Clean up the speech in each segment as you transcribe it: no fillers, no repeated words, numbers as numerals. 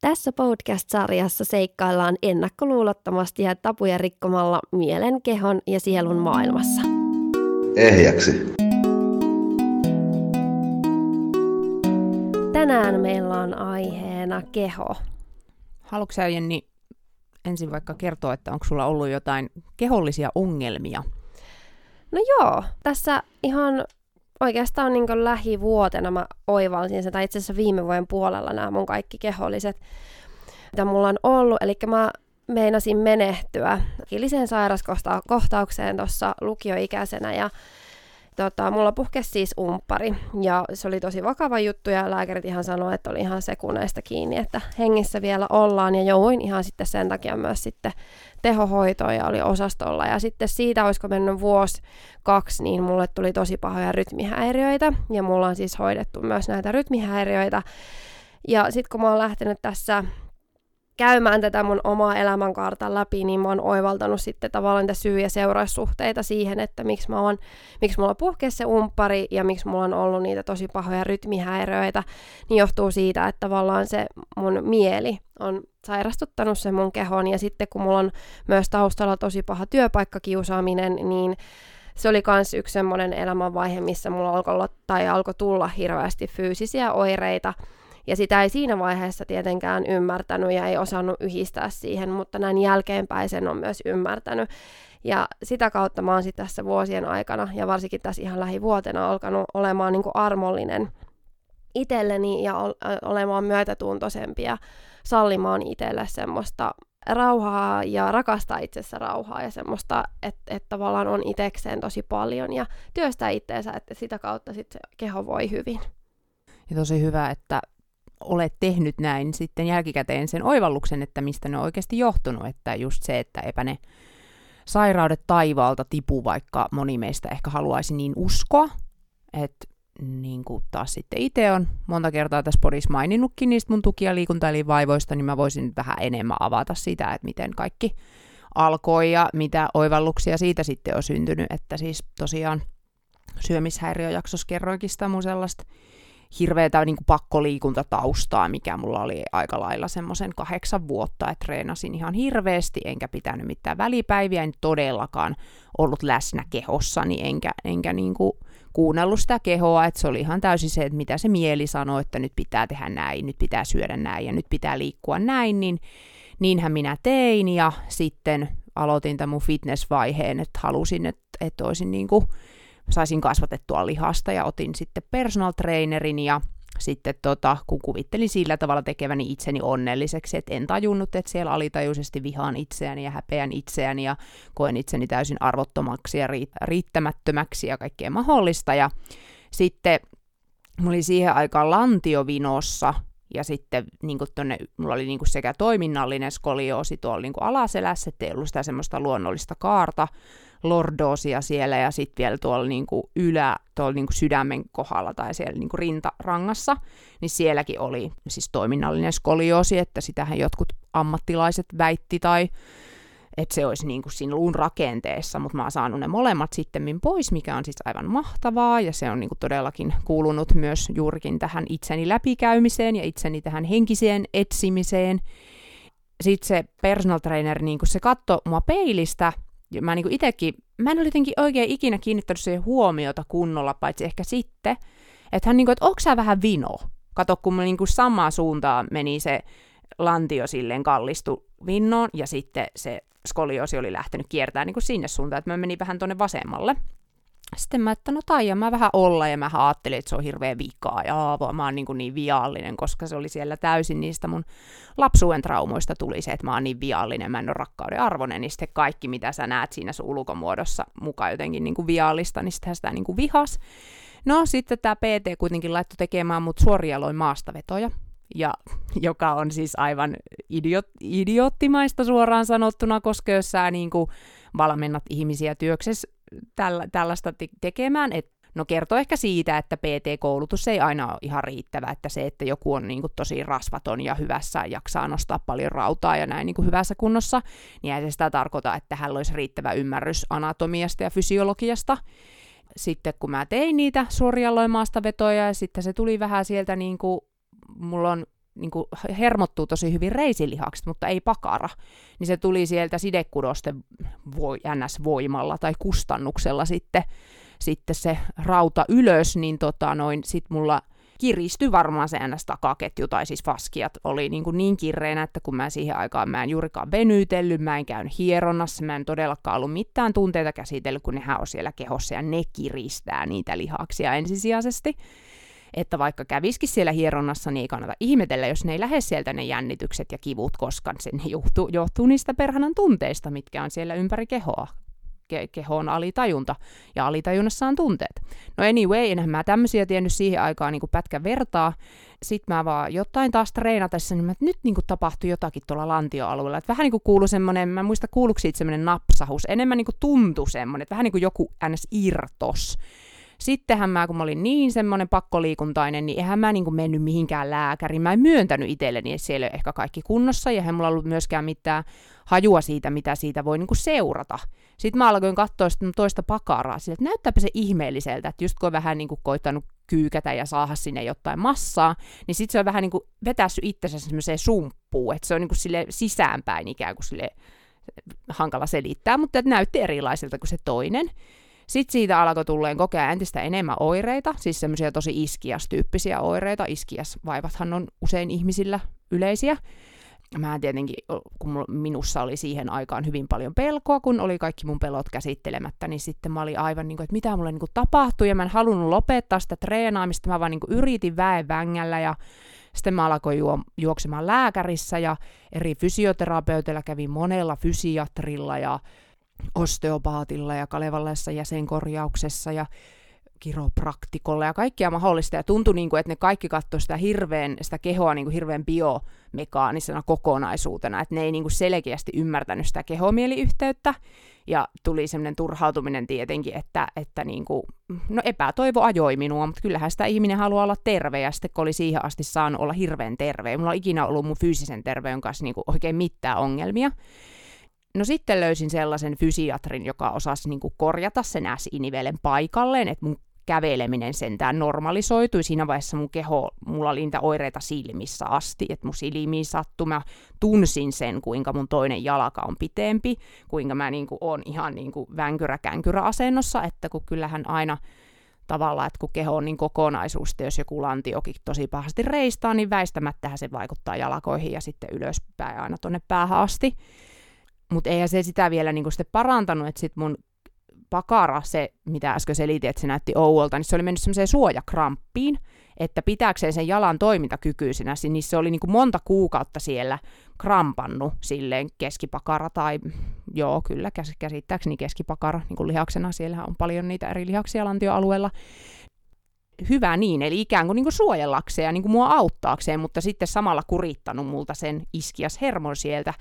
Tässä podcast-sarjassa seikkaillaan ennakkoluulottomasti ja tapuja rikkomalla mielen, kehon ja sielun maailmassa. Ehjäksi. Tänään meillä on aiheena keho. Haluatko sä, Jenni, ensin vaikka kertoa, että onko sulla ollut jotain kehollisia ongelmia? No joo, tässä ihan oikeastaan niin kuin lähivuotena mä oivalsin sen, tai itse asiassa viime vuoden puolella nämä mun kaikki keholliset, mitä mulla on ollut. Eli mä meinasin menehtyä äkilliseen sairauskohtaukseen tuossa lukioikäisenä ja mulla puhkesi siis umppari ja se oli tosi vakava juttu ja lääkärit ihan sanoi, että oli ihan sekunneista kiinni, että hengissä vielä ollaan ja jouduin ihan sitten sen takia myös sitten tehohoitoon ja oli osastolla ja sitten siitä olisiko mennyt vuosi kaksi, niin mulle tuli tosi pahoja rytmihäiriöitä ja mulla on siis hoidettu myös näitä rytmihäiriöitä ja sitten kun mä oon lähtenyt tässä käymään tätä mun omaa elämänkaartan läpi, niin mä oon oivaltanut sitten tavallaan niitä syy- ja seuraussuhteita siihen, että miksi mulla puhkesi se umppari ja miksi mulla on ollut niitä tosi pahoja rytmihäiriöitä, niin johtuu siitä, että tavallaan se mun mieli on sairastuttanut sen mun kehon ja sitten kun mulla on myös taustalla tosi paha työpaikkakiusaaminen, niin se oli myös yksi semmoinen elämänvaihe, missä mulla alkoi tulla hirveästi fyysisiä oireita. Ja sitä ei siinä vaiheessa tietenkään ymmärtänyt ja ei osannut yhdistää siihen, mutta näin jälkeenpäin sen on myös ymmärtänyt. Ja sitä kautta mä oon sitten tässä vuosien aikana ja varsinkin tässä ihan lähivuotena alkanut olemaan niin kuin armollinen itselleni ja olemaan myötätuntoisempi ja sallimaan itselle semmoista rauhaa ja rakastaa itsessä rauhaa ja semmoista, että tavallaan on itsekseen tosi paljon ja työstää itseensä, että sitä kautta sitten se keho voi hyvin. Ja tosi hyvä, että olet tehnyt näin sitten jälkikäteen sen oivalluksen, että mistä ne on oikeasti johtunut, että just se, että eipä ne sairaudet taivaalta tipu, vaikka moni meistä ehkä haluaisi niin uskoa, että niin kuin taas sitten itse on monta kertaa tässä podissa maininnutkin niistä mun tuki- ja liikuntaelinvaivoista, niin mä voisin vähän enemmän avata sitä, että miten kaikki alkoi ja mitä oivalluksia siitä sitten on syntynyt, että siis tosiaan syömishäiriöjaksossa kerroinkin sitä mun sellaista hirveätä niin kuin pakkoliikuntataustaa, mikä mulla oli aika lailla semmoisen 8 vuotta, että treenasin ihan hirveästi, enkä pitänyt mitään välipäiviä, en todellakaan ollut läsnä kehossani, enkä niin kuin kuunnellut sitä kehoa, että se oli ihan täysin se, että mitä se mieli sanoi, että nyt pitää tehdä näin, nyt pitää syödä näin ja nyt pitää liikkua näin, niin niinhän minä tein ja sitten aloitin tämän mun fitnessvaiheen, että halusin, että olisin niin kuin saisin kasvatettua lihasta ja otin sitten personal trainerin ja sitten kun kuvittelin sillä tavalla tekeväni itseni onnelliseksi, että en tajunnut, että siellä alitajuisesti vihaan itseäni ja häpeän itseäni ja koen itseni täysin arvottomaksi ja riittämättömäksi ja kaikkea mahdollista ja sitten mulla oli siihen aikaan lantiovinossa ja sitten niin kuin mulla oli niin kuin sekä toiminnallinen skolioosi tuolla niin kuin alaselässä, ettei ollut sitä semmoista luonnollista kaarta, lordoosia siellä ja sitten vielä tuolla niinku tuolla niinku sydämen kohdalla tai siellä niinku rintarangassa, niin sielläkin oli siis toiminnallinen skolioosi, että sitähän jotkut ammattilaiset väitti tai että se olisi niinku siinä luun rakenteessa, mutta mä oon saanut ne molemmat sittemmin pois, mikä on siis aivan mahtavaa ja se on niinku todellakin kuulunut myös juurikin tähän itseni läpikäymiseen ja itseni tähän henkiseen etsimiseen. Sitten se personal trainer, niinku se katsoi mua peilistä. Mä niinku itsekin, mä en ole jotenkin oikein ikinä kiinnittänyt siihen huomiota kunnolla, paitsi ehkä sitten, että hän niinku, että onko sä vähän vino? Kato, kun mä niinku samaan suuntaan meni se lantio silleen kallistu vinnoon, ja sitten se skolioosi oli lähtenyt kiertämään niinku sinne suuntaan, että mä menin vähän tonne vasemmalle. Sitten mä, että no taian mä vähän olla, ja mä ajattelin, että se on hirveä vikaa, ja mä oon niinku niin viallinen, koska se oli siellä täysin niistä mun lapsuuden traumoista tuli se, että mä oon niin viallinen, mä en ole rakkauden arvoinen, niin sitten kaikki, mitä sä näet siinä sun ulkomuodossa mukaan jotenkin niinku viallista, niin sitten sitä niinku vihas. No sitten tää PT kuitenkin laittoi tekemään mut suorialoin maastavetoja, ja joka on siis aivan idioottimaista suoraan sanottuna, koska jos sä niinku valmennat ihmisiä työksessä, tällaista tekemään, että no kertoo ehkä siitä, että PT-koulutus ei aina ole ihan riittävä, että se, että joku on niin kuin tosi rasvaton ja hyvässä, jaksaa nostaa paljon rautaa ja näin niin kuin hyvässä kunnossa, niin ei se sitä tarkoita, että hänellä olisi riittävä ymmärrys anatomiasta ja fysiologiasta. Sitten kun mä tein niitä suorialoin maastavetoja ja sitten se tuli vähän sieltä niin kuin, mulla on niin kuin hermottuu tosi hyvin reisilihakset, mutta ei pakara, niin se tuli sieltä sidekudosten NS-voimalla tai kustannuksella sitten se rauta ylös, niin sit mulla kiristyi varmaan se NS-takaketju, tai siis faskiat oli niin kirreinä, että kun mä siihen aikaan mä en juurikaan venytellyt, mä en käynyt hieronnassa, mä en todellakaan ollut mitään tunteita käsitellyt, kun nehän on siellä kehossa ja ne kiristää niitä lihaksia ensisijaisesti. Että vaikka käviskin siellä hieronnassa, niin ei kannata ihmetellä, jos ne ei lähde sieltä ne jännitykset ja kivut, koska se johtuu niistä perhanan tunteista, mitkä on siellä ympäri kehoa. Keho on alitajunta, ja alitajunnassa on tunteet. No anyway, enhän mä tämmöisiä tiennyt siihen aikaan niin kuin pätkän vertaa. Sitten mä vaan jotain taas treenatessa, niin että nyt niin kuin tapahtui jotakin tuolla lantioalueella. Että vähän niin kuin kuului semmoinen, mä en muista kuuluuko siitä semmoinen napsahus, enemmän niin kuin tuntui semmoinen, että vähän niin kuin joku ns. Irtos. Sittenhän mä, kun mä olin niin semmoinen pakkoliikuntainen, niin eihän mä niinku mennyt mihinkään lääkäriin. Mä en myöntänyt itselleni, että siellä ei ole ehkä kaikki kunnossa, ja eihän mulla ollut myöskään mitään hajua siitä, mitä siitä voi niinku seurata. Sitten mä alkoin katsoa toista pakaraa sille, että näyttääpä se ihmeelliseltä, että just kun on vähän niinku koittanut kyykätä ja saada sinne jotain massaa, niin sitten se on vähän niinku vetässyt itsensä semmoiseen sumppuun, että se on niinku sille sisäänpäin ikään kuin sille hankala selittää, mutta näytti erilaiselta kuin se toinen. Sitten siitä alkoi tulleen kokea entistä enemmän oireita, siis semmoisia tosi iskiastyyppisiä oireita. Iskiasvaivathan on usein ihmisillä yleisiä. Mä tietenkin, kun minussa oli siihen aikaan hyvin paljon pelkoa, kun oli kaikki mun pelot käsittelemättä, niin sitten mä olin aivan niin kuin, että mitä mulle niin kuin tapahtui, ja mä en halunnut lopettaa sitä treenaamista, mä vaan niin kuin yritin väen vängällä, ja sitten mä alkoin juoksemaan lääkärissä, ja eri fysioterapeuteilla kävin monella fysiatrilla, ja osteopaatilla ja Kalevalaisessa jäsenkorjauksessa ja kiropraktikolla ja kaikkea mahdollista. Ja tuntui, niin kuin, että ne kaikki katsoi sitä kehoa niin kuin hirveän biomekaanisena kokonaisuutena. Että ne ei niin kuin selkeästi ymmärtänyt sitä kehomieliyhteyttä. Ja tuli semmoinen turhautuminen tietenkin, että niin kuin, no epätoivo ajoi minua, mutta kyllähän sitä ihminen haluaa olla terve. Ja sitten kun oli siihen asti saanut olla hirveän terve. Mulla on ikinä ollut mun fyysisen terveyden kanssa niin kuin oikein mitään ongelmia. No sitten löysin sellaisen fysiatrin, joka osasi niinku korjata sen S-nivelen paikalleen, että mun käveleminen sentään normalisoitui. Siinä vaiheessa mun keho, mulla oli niitä oireita silmissä asti, että mun silmiin sattui. Mä tunsin sen, kuinka mun toinen jalka on pitempi, kuinka mä niinku oon ihan niinku vänkyrä-känkyrä-asennossa, että kun kyllähän aina tavallaan, että kun keho on niin kokonaisuus, jos joku lantiokin tosi pahasti reistaa, niin väistämättähän se vaikuttaa jalkoihin ja sitten ylöspäin aina tonne päähän asti. Mutta eihän se sitä vielä niinku sitten parantanut, että sitten mun pakara, se mitä äsken selitin, että se näytti ouolta, niin se oli mennyt semmoiseen suojakramppiin, että pitääkseen sen jalan toimintakykyisenä, niin se oli niinku monta kuukautta siellä krampannut silleen keskipakara tai joo kyllä käsittääkseni keskipakara niinku lihaksena, siellähän on paljon niitä eri lihaksia lantioalueella. Hyvä niin, eli ikään kuin niinku suojellakseen ja niinku mua auttaakseen, mutta sitten samalla kurittanut multa sen iskiashermon sieltä,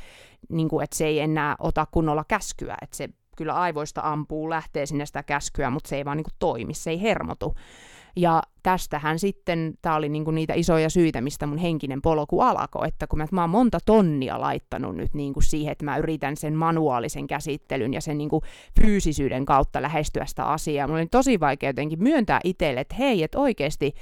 niinku että se ei enää ota kunnolla käskyä, että se kyllä aivoista ampuu, lähtee sinne sitä käskyä, mutta se ei vaan niinku toimi, se ei hermotu. Ja tästähän sitten, tämä oli niinku niitä isoja syitä, mistä mun henkinen polku alkoi, että kun mä oon monta tonnia laittanut nyt niinku siihen, että mä yritän sen manuaalisen käsittelyn ja sen niinku fyysisyyden kautta lähestyä sitä asiaa. Mulla oli tosi vaikea jotenkin myöntää itselle, että hei, että oikeasti,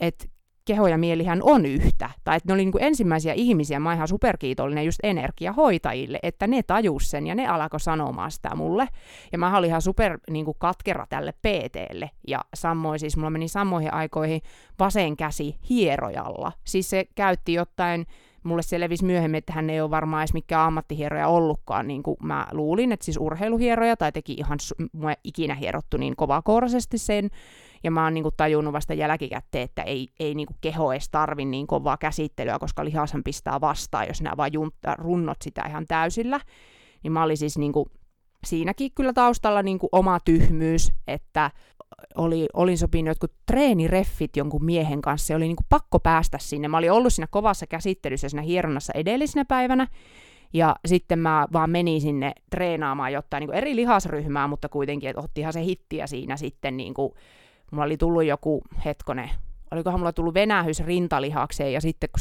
että keho ja mielihän on yhtä. Tai että ne oli niinku ensimmäisiä ihmisiä, mä oon ihan superkiitollinen just energiahoitajille, että ne tajus sen ja ne alkoi sanomaan sitä mulle. Ja mä olin ihan super niinku katkera tälle PT:lle. Ja samoin siis mulla meni samoihin aikoihin vasen käsi hierojalla. Siis se käytti jotain, mulle selvisi myöhemmin, että hän ei ole varmaan edes mikään ammattihieroja ollutkaan, niin kuin mä luulin, että siis urheiluhieroja, tai teki ihan mua ikinä hierottu niin kovakouraisesti sen, ja mä oon niin kuin tajunnut vasta jälkikäteen, että ei niin kuin keho edes tarvi niin kovaa käsittelyä, koska lihashan pistää vastaan, jos nämä vaan runnot sitä ihan täysillä, niin mä olin siis niin kuin siinäkin kyllä taustalla niin kuin oma tyhmyys, että olin sopinut jotkut treenireffit jonkun miehen kanssa, se oli niin kuin pakko päästä sinne. Mä olin ollut siinä kovassa käsittelyssä siinä hieronnassa edellisenä päivänä, ja sitten mä vaan menin sinne treenaamaan jotain niin kuin eri lihasryhmää, mutta kuitenkin, että ottihan se hittiä siinä sitten, niin kuin, mulla oli tullut joku hetkonen, olikohan mulla tullut venähys rintalihakseen, ja sitten kun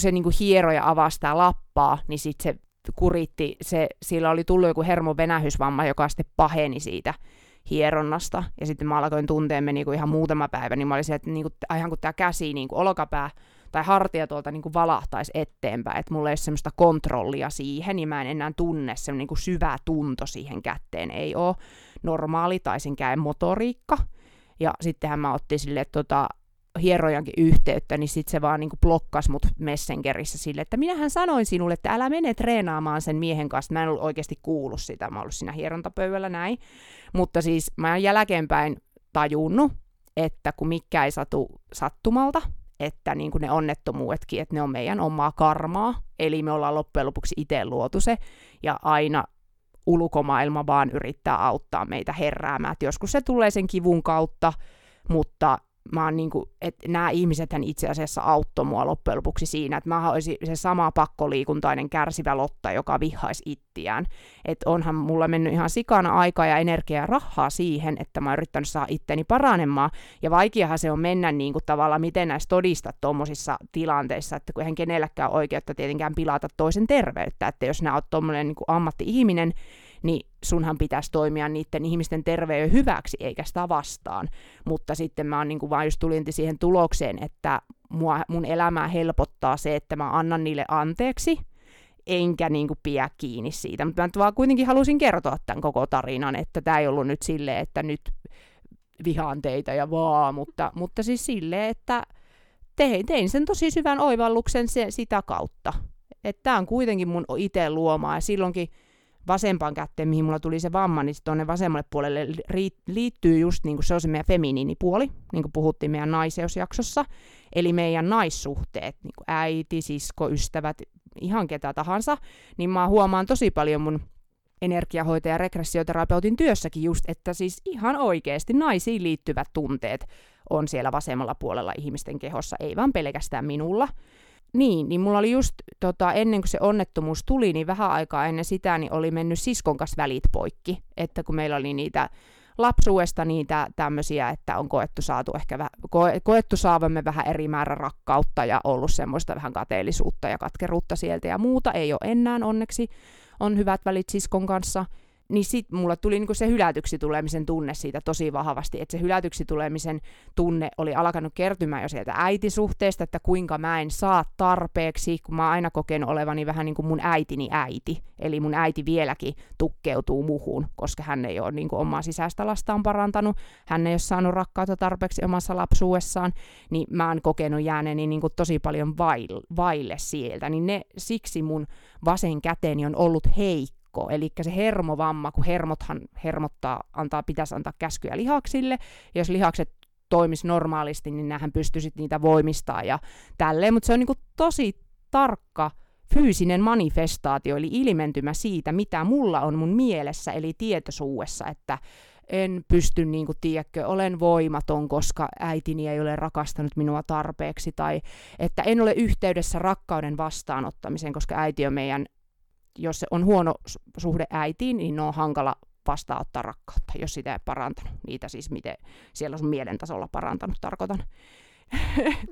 se niin kuin hiero ja avasi sitä lappaa, niin sitten se kuritti, sillä oli tullut joku hermovenähysvamma, joka sitten paheni siitä. hieronnasta. Ja sitten mä alkoin tunteemme niinku ihan muutama päivä, niin mä olin se, että niinku, aihan kun tää käsi, niinku olkapää tai hartia tuolta niinku valahtaisi eteenpäin, että mulla ei ole semmoista kontrollia siihen, niin mä en enää tunne semmoinen niinku syvä tunto siihen kätteen. Ei oo normaali tai sen käen motoriikka. Ja sittenhän mä otin sille hierojankin yhteyttä, niin sitten se vaan niinku blokkasi mut Messengerissä sille, että minähän sanoin sinulle, että älä mene treenaamaan sen miehen kanssa. Mä en ollut oikeasti kuullut sitä, mä oon ollut siinä hierontapöydällä näin. Mutta siis mä oon jälkeenpäin tajunnut, että kun mikään ei satu sattumalta, että niinku ne onnettomuudetkin, että ne on meidän omaa karmaa, eli me ollaan loppujen lopuksi itse luotu se, ja aina ulkomaailma vaan yrittää auttaa meitä heräämään. Et joskus se tulee sen kivun kautta, mutta mä oon niinku, että nämä ihmisethän itse asiassa auttoi mua loppujen lopuksi siinä, että mä olisin se sama pakkoliikuntainen kärsivä Lotta, joka vihaisi ittiään. Että onhan mulla mennyt ihan sikana aikaa ja energiaa ja rahaa siihen, että mä oon yrittänyt saada itteni paranemaan. Ja vaikeahan se on mennä niinku tavallaan, miten näissä todistat tuommoisissa tilanteissa, että kun eihän kenelläkään oikeutta tietenkään pilata toisen terveyttä. Että jos nää oot tuommoinen niinku ammatti-ihminen, niin sunhan pitäisi toimia niiden ihmisten terveyden hyväksi, eikä sitä vastaan. Mutta sitten mä oon niinku vaan just tulin siihen tulokseen, että mun elämää helpottaa se, että mä annan niille anteeksi, enkä niinku pidä kiinni siitä. Mutta mä vaan kuitenkin halusin kertoa tämän koko tarinan, että tämä ei ollut nyt silleen, että nyt vihaan teitä ja vaan, mutta siis silleen, että tein sen tosi syvän oivalluksen sitä kautta. Että tämä on kuitenkin mun itse luomaa, ja silloinkin vasempaan kätteen, mihin mulla tuli se vamma, niin tuonne vasemmalle puolelle liittyy just niin kuin se on se meidän feminiinipuoli, niin kuin puhuttiin meidän naiseusjaksossa, eli meidän naissuhteet, niin kuin äiti, sisko, ystävät, ihan ketä tahansa, niin mä huomaan tosi paljon mun energiahoitaja- ja regressioterapeutin työssäkin just, että siis ihan oikeasti naisiin liittyvät tunteet on siellä vasemmalla puolella ihmisten kehossa, ei vaan pelkästään minulla. Niin mulla oli just ennen kuin se onnettomuus tuli, niin vähän aikaa ennen sitä, niin oli mennyt siskon kanssa välit poikki. Että kun meillä oli niitä lapsuudesta niitä tämmöisiä, että on koettu saavamme vähän eri määrä rakkautta ja ollut semmoista vähän kateellisuutta ja katkeruutta sieltä ja muuta. Ei ole enää onneksi, on hyvät välit siskon kanssa. Niin sit mulla tuli niinku se hylätyksi tulemisen tunne siitä tosi vahvasti, että se hylätyksi tulemisen tunne oli alkanut kertymään jo sieltä äitisuhteesta, että kuinka mä en saa tarpeeksi, kun mä oon aina kokenut olevani vähän niin kuin mun äitini äiti, eli mun äiti vieläkin tukkeutuu muhun, koska hän ei ole niinku omaa sisäistä lastaan parantanut, hän ei ole saanut rakkautta tarpeeksi omassa lapsuudessaan, niin mä oon kokenut jääneeni niinku tosi paljon vaille sieltä, niin siksi mun vasen käteni on ollut heikko. Eli se hermovamma, kun hermothan pitäisi antaa käskyjä lihaksille, ja jos lihakset toimisi normaalisti, niin näähän pystyisit niitä voimistaa ja tälleen, mutta se on niinku tosi tarkka fyysinen manifestaatio, eli ilmentymä siitä, mitä mulla on mun mielessä, eli tietoisuudessa, että en pysty, niinku, tiedätkö, olen voimaton, koska äitini ei ole rakastanut minua tarpeeksi, tai että en ole yhteydessä rakkauden vastaanottamiseen, koska äiti on meidän. Jos on huono suhde äitiin, niin on hankala vastaanottaa rakkautta, jos sitä ei parantanut. Niitä siis, miten siellä on mielen tasolla parantanut, tarkoitan.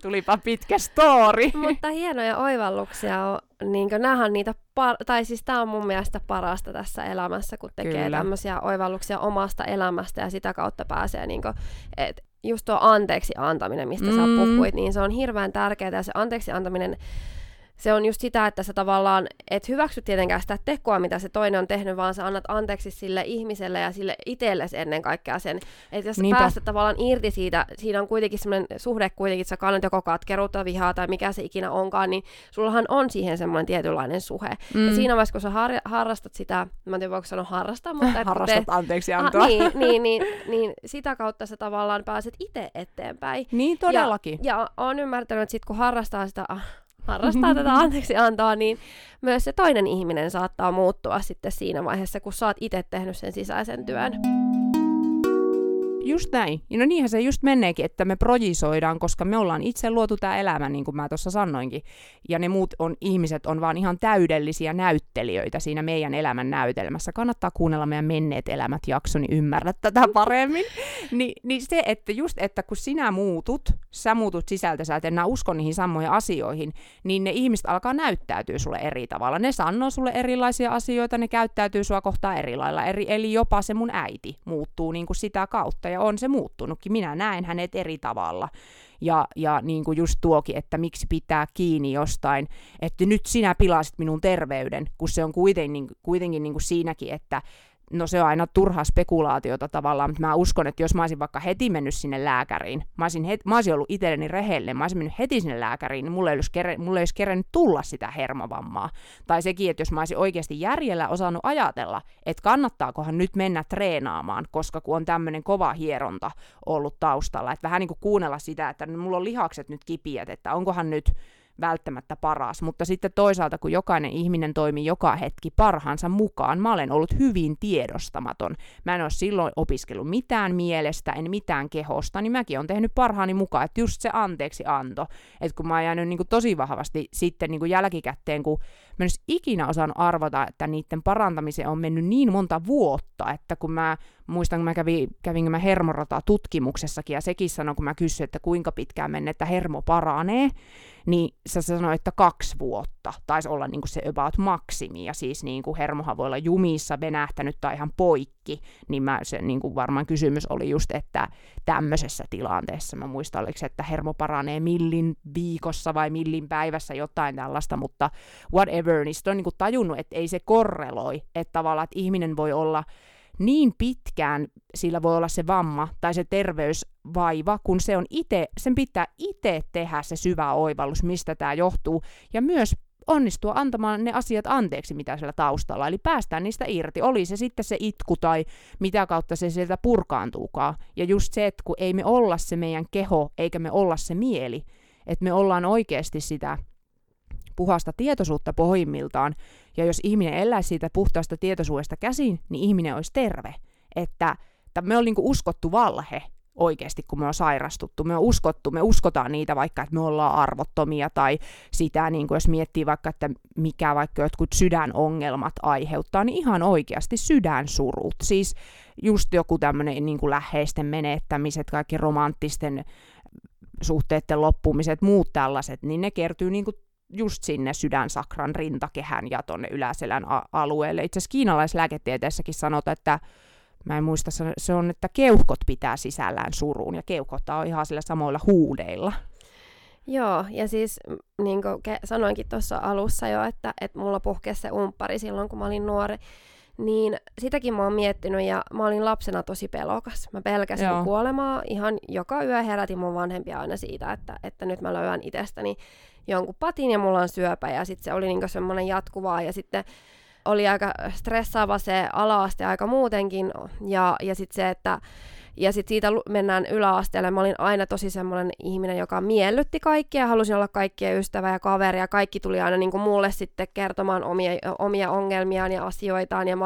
Tulipa pitkä story. Mutta hienoja oivalluksia on. Niin nähdään niitä, tai siis tämä on mun mielestä parasta tässä elämässä, kun tekee tämmöisiä oivalluksia omasta elämästä ja sitä kautta pääsee niin kuin, just tuo anteeksi antaminen, mistä sä puhuit, niin se on hirveän tärkeää ja se anteeksi antaminen. Se on just sitä, että sä tavallaan et hyväksy tietenkään sitä tekoa, mitä se toinen on tehnyt, vaan sä annat anteeksi sille ihmiselle ja sille itsellesi ennen kaikkea sen. Että jos päästä tavallaan irti siitä, siinä on kuitenkin semmoinen suhde kuitenkin, että sä kannat joko katkeruutta, vihaa tai mikä se ikinä onkaan, niin sullahan on siihen semmoinen tietynlainen suhe. Ja siinä vaiheessa, kun sä harrastat sitä, mä en tiedä voiko sanoa harrastaa, mutta harrastat anteeksi antaa. Niin sitä kautta sä tavallaan pääset itse eteenpäin. Niin todellakin. Ja oon ymmärtänyt, että sit kun harrastaa tätä anteeksi antaa, niin myös se toinen ihminen saattaa muuttua sitten siinä vaiheessa, kun sä oot itse tehnyt sen sisäisen työn. just näin. Ja no niinhän se just menneekin, että me projisoidaan, koska me ollaan itse luotu tämä elämä, niin kuin mä tuossa sanoinkin. Ja ne muut ihmiset on vaan ihan täydellisiä näyttelijöitä siinä meidän elämän näytelmässä. Kannattaa kuunnella meidän Menneet elämät -jakso, niin ymmärrät tätä paremmin. Niin se, että just, että kun sinä muutut, sä muutut sisältä, sä et enää usko niihin samoihin asioihin, niin ne ihmiset alkaa näyttäytyä sulle eri tavalla. Ne sanoo sulle erilaisia asioita, ne käyttäytyy sua kohtaan eri lailla. Eli jopa se mun äiti muuttuu niin kuin sitä kautta, ja on se muuttunutkin. Minä näen hänet eri tavalla. Ja niin kuin just tuokin, että miksi pitää kiinni jostain, että nyt sinä pilasit minun terveyden, kun se on kuitenkin niin kuin siinäkin, että no se on aina turhaa spekulaatiota tavallaan, mutta mä uskon, että jos mä olisin vaikka heti mennyt sinne lääkäriin, mä olisin ollut itselleni rehellinen, mä olisin mennyt heti sinne lääkäriin, niin mulle ei olisi kerennyt tulla sitä hermovammaa. Tai sekin, että jos mä olisin oikeasti järjellä osannut ajatella, että kannattaakohan nyt mennä treenaamaan, koska kun on tämmöinen kova hieronta ollut taustalla, että vähän niin kuin kuunnella sitä, että mulla on lihakset nyt kipiät, että onkohan nyt välttämättä paras, mutta sitten toisaalta, kun jokainen ihminen toimii joka hetki parhaansa mukaan, mä olen ollut hyvin tiedostamaton. Mä en ole silloin opiskellut mitään mielestä, en mitään kehosta, niin mäkin olen tehnyt parhaani mukaan, että just se anteeksianto, että kun mä oon jäänyt niin kuin tosi vahvasti sitten niin kuin jälkikäteen, kun mä en olisi ikinä osannut arvata, että niiden parantamiseen on mennyt niin monta vuotta, että kun mä muistan, kun mä kävin hermorata tutkimuksessakin, ja sekin sanoi, kun mä kysyin, että kuinka pitkään mennä, että hermo paranee, niin se sanoi, että 2 vuotta taisi olla niin kuin se about maksimi, ja siis niin kuin hermohan voi olla jumissa, venähtänyt tai ihan poikki, niin mä se niin kuin varmaan kysymys oli just, että tämmöisessä tilanteessa, mä muistan, oliko se, että hermo paranee 1 millin viikossa vai 1 millin päivässä, jotain tällaista, mutta whatever, niin sitten on niin kuin tajunnut, että ei se korreloi, että tavallaan, että ihminen voi olla niin pitkään, sillä voi olla se vamma tai se terveysvaiva, kun se on sen pitää itse tehdä se syvä oivallus, mistä tämä johtuu, ja myös onnistua antamaan ne asiat anteeksi, mitä siellä taustalla, eli päästään niistä irti, oli se sitten se itku tai mitä kautta se sieltä purkaantuukaan, ja just se, että kun ei me olla se meidän keho, eikä me olla se mieli, että me ollaan oikeasti sitä puhasta tietoisuutta pohjimmiltaan, ja jos ihminen eläisi siitä puhtaasta tietoisuudesta käsin, niin ihminen olisi terve. Että me on niin kuin uskottu valhe oikeasti, kun me on sairastuttu. Me uskotaan niitä vaikka, että me ollaan arvottomia, tai sitä, niin kuin jos miettii vaikka, että mikä vaikka jotkut sydänongelmat aiheuttaa, niin ihan oikeasti sydänsurut. Siis just joku tämmöinen niin kuin läheisten menettämiset, kaikki romanttisten suhteiden loppumiset, muut tällaiset, niin ne kertyy niin kuin just sinne sydänsakran rintakehän ja tonne yläselän alueelle. Itse asiassa kiinalaislääketieteessäkin sanotaan, että mä en muista, se on, että keuhkot pitää sisällään suruun, ja keuhkot on ihan sillä samoilla huudeilla. Joo, ja siis niin kuin sanoinkin tuossa alussa jo, että mulla puhkesi se umppari silloin, kun mä olin nuori, niin sitäkin mä oon miettinyt, ja mä olin lapsena tosi pelokas. Mä pelkäsin kuolemaa, ihan joka yö herätin mun vanhempia aina siitä, että nyt mä löydän itsestäni jonkun patin ja mulla on syöpä, ja sitten se oli niinku semmoinen jatkuvaa, ja sitten oli aika stressaava se ala-aste aika muutenkin, ja sitten se, että ja sitten siitä mennään yläasteelle. Mä olin aina tosi semmoinen ihminen, joka miellytti kaikkia, halusin olla kaikkien ystävä ja kaveri, ja kaikki tuli aina niinku mulle sitten kertomaan omia ongelmiaan ja asioitaan, ja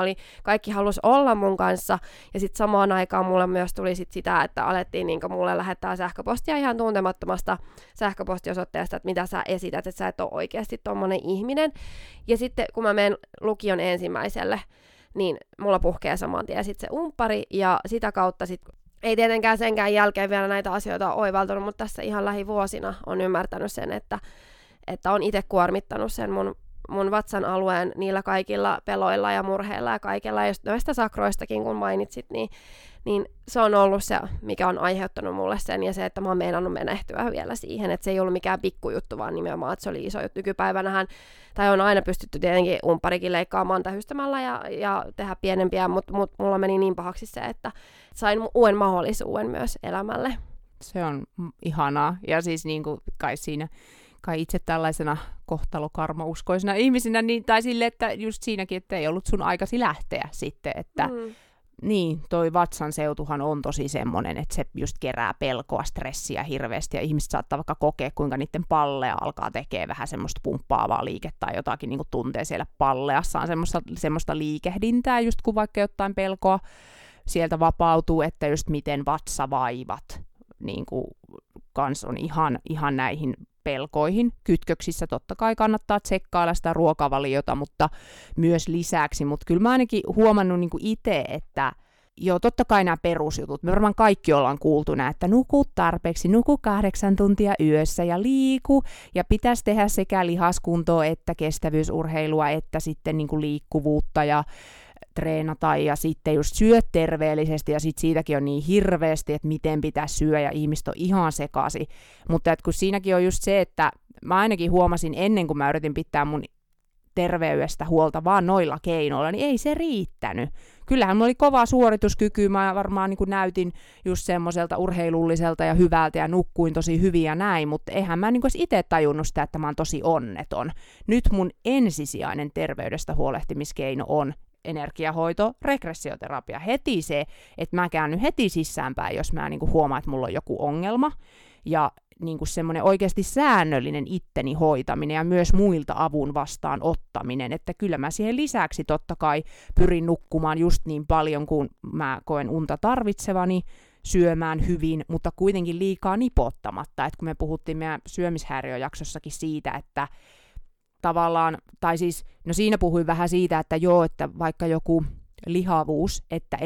kaikki halusi olla mun kanssa, ja sitten samaan aikaan mulle myös tuli sit sitä, että alettiin niinku mulle lähettää sähköpostia ihan tuntemattomasta sähköpostiosoitteesta, että mitä sä esität, että sä et ole oikeasti tommonen ihminen, ja sitten kun mä menen lukion ensimmäiselle, niin mulla puhkee saman tien sitten se umppari, ja sitä kautta sitten ei tietenkään senkään jälkeen vielä näitä asioita ole oivaltunut, mutta tässä ihan lähivuosina on ymmärtänyt sen, että on itse kuormittanut sen mun vatsan alueen niillä kaikilla peloilla ja murheilla ja kaikilla, ja noista sakroistakin, kun mainitsit, niin se on ollut se, mikä on aiheuttanut mulle sen, ja se, että mä oon meinannut menehtyä vielä siihen, että se ei ollut mikään pikkujuttu, vaan nimenomaan, että se oli iso juttu. Nykypäivänähän, tai on aina pystytty tietenkin umpparikin leikkaamaan tähystämällä ja tehdä pienempiä, mutta mulla meni niin pahaksi se, että sain uuden mahdollisuuden myös elämälle. Se on ihanaa, ja siis niin kuin kai siinä kai itse tällaisena kohtalokarmauskoisena ihmisinä, niin, tai sille, että just siinäkin, että ei ollut sun aikasi lähteä sitten, että niin, toi vatsan seutuhan on tosi semmoinen, että se just kerää pelkoa, stressiä hirveästi, ja ihmiset saattaa vaikka kokea, kuinka niiden pallea alkaa tekemään vähän semmoista pumppaavaa liikettä tai jotakin, niin kuin tuntee siellä palleassaan semmoista liikehdintää, just kun vaikka jotain pelkoa sieltä vapautuu, että just miten vatsavaivat niin kuin kans on ihan näihin pelkoihin kytköksissä. Totta kai kannattaa tsekkailla sitä ruokavaliota, mutta myös lisäksi. Mutta kyllä mä ainakin huomannut niin kuin itse, että joo, totta kai nämä perusjutut, me varmaan kaikki ollaan kuultu nää, että nuku tarpeeksi, nuku 8 tuntia yössä ja liiku, ja pitäisi tehdä sekä lihaskuntoa että kestävyysurheilua, että sitten niin kuin liikkuvuutta ja treenata, ja sitten just syö terveellisesti, ja sitten siitäkin on niin hirveästi, että miten pitää syödä, ja ihmiset on ihan sekaisin. Mutta kun siinäkin on just se, että mä ainakin huomasin ennen kuin mä yritin pitää mun terveydestä huolta vaan noilla keinoilla, niin ei se riittänyt. Kyllähän mulla oli kovaa suorituskykyä, mä varmaan niin kuin näytin just semmoiselta urheilulliselta ja hyvältä ja nukkuin tosi hyvin ja näin, mutta eihän mä niin kuin itse tajunnut sitä, että mä oon tosi onneton. Nyt mun ensisijainen terveydestä huolehtimiskeino on energiahoito, regressioterapia, heti se, että mä käännyn heti sisäänpäin, jos mä niin kuin huomaan, että mulla on joku ongelma, ja niin kuin semmoinen oikeasti säännöllinen itteni hoitaminen ja myös muilta avun vastaan ottaminen, että kyllä mä siihen lisäksi totta kai pyrin nukkumaan just niin paljon, kuin mä koen unta tarvitsevani, syömään hyvin, mutta kuitenkin liikaa nipottamatta, että kun me puhuttiin meidän syömishäiriöjaksossakin siitä, että tavallaan, tai siis, no siinä puhuin vähän siitä, että joo, että vaikka joku lihavuus, että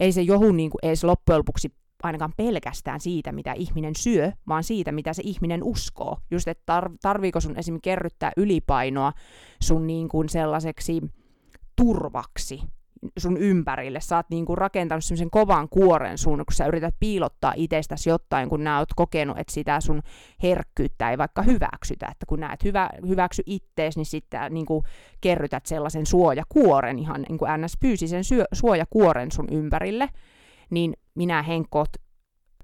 ei se johdu niin kuin edes loppujen lopuksi ainakaan pelkästään siitä, mitä ihminen syö, vaan siitä, mitä se ihminen uskoo. Just, että tarviiko sun esimerkiksi kerryttää ylipainoa sun niin kuin sellaiseksi turvaksi sun ympärille. Sä oot niin kuin rakentanut semmoisen kovan kuoren sun, kun sä yrität piilottaa itsestäsi jotain, kun nää oot kokenut, että sitä sun herkkyyttä ei vaikka hyväksytä. Että kun näet hyväksy ittees, niin sitten niin kuin kerrytät sellaisen suojakuoren, ihan niin kuin NS-fyysisen suojakuoren sun ympärille. Niin minä Henkko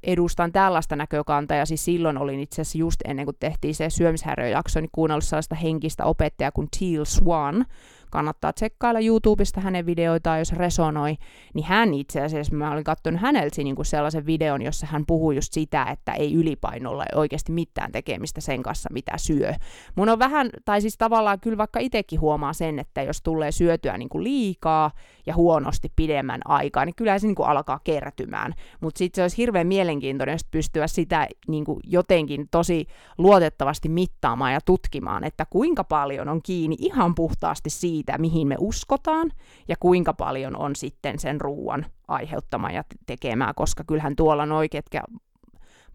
edustan tällaista näkökantaa, ja siis silloin olin itse asiassa just ennen kuin tehtiin se syömishäiriöjakso, niin kuunnellut sellaista henkistä opettajaa kuin Teal Swan. Kannattaa tsekkailla YouTubesta hänen videoitaan, jos resonoi. Niin hän itse asiassa, mä olin katsonut häneltä niin kuin sellaisen videon, jossa hän puhui just sitä, että ei ylipainolla ei oikeasti mitään tekemistä sen kanssa, mitä syö. Mun on vähän, tai siis tavallaan kyllä vaikka itsekin huomaa sen, että jos tulee syötyä niin kuin liikaa ja huonosti pidemmän aikaa, niin kyllä se niin kuin alkaa kertymään. Mutta sitten se olisi hirveän mielenkiintoinen just pystyä sitä niin kuin jotenkin tosi luotettavasti mittaamaan ja tutkimaan, että kuinka paljon on kiinni ihan puhtaasti siitä, mihin me uskotaan, ja kuinka paljon on sitten sen ruuan aiheuttamaan ja tekemään, koska kyllähän tuolla noi, ketkä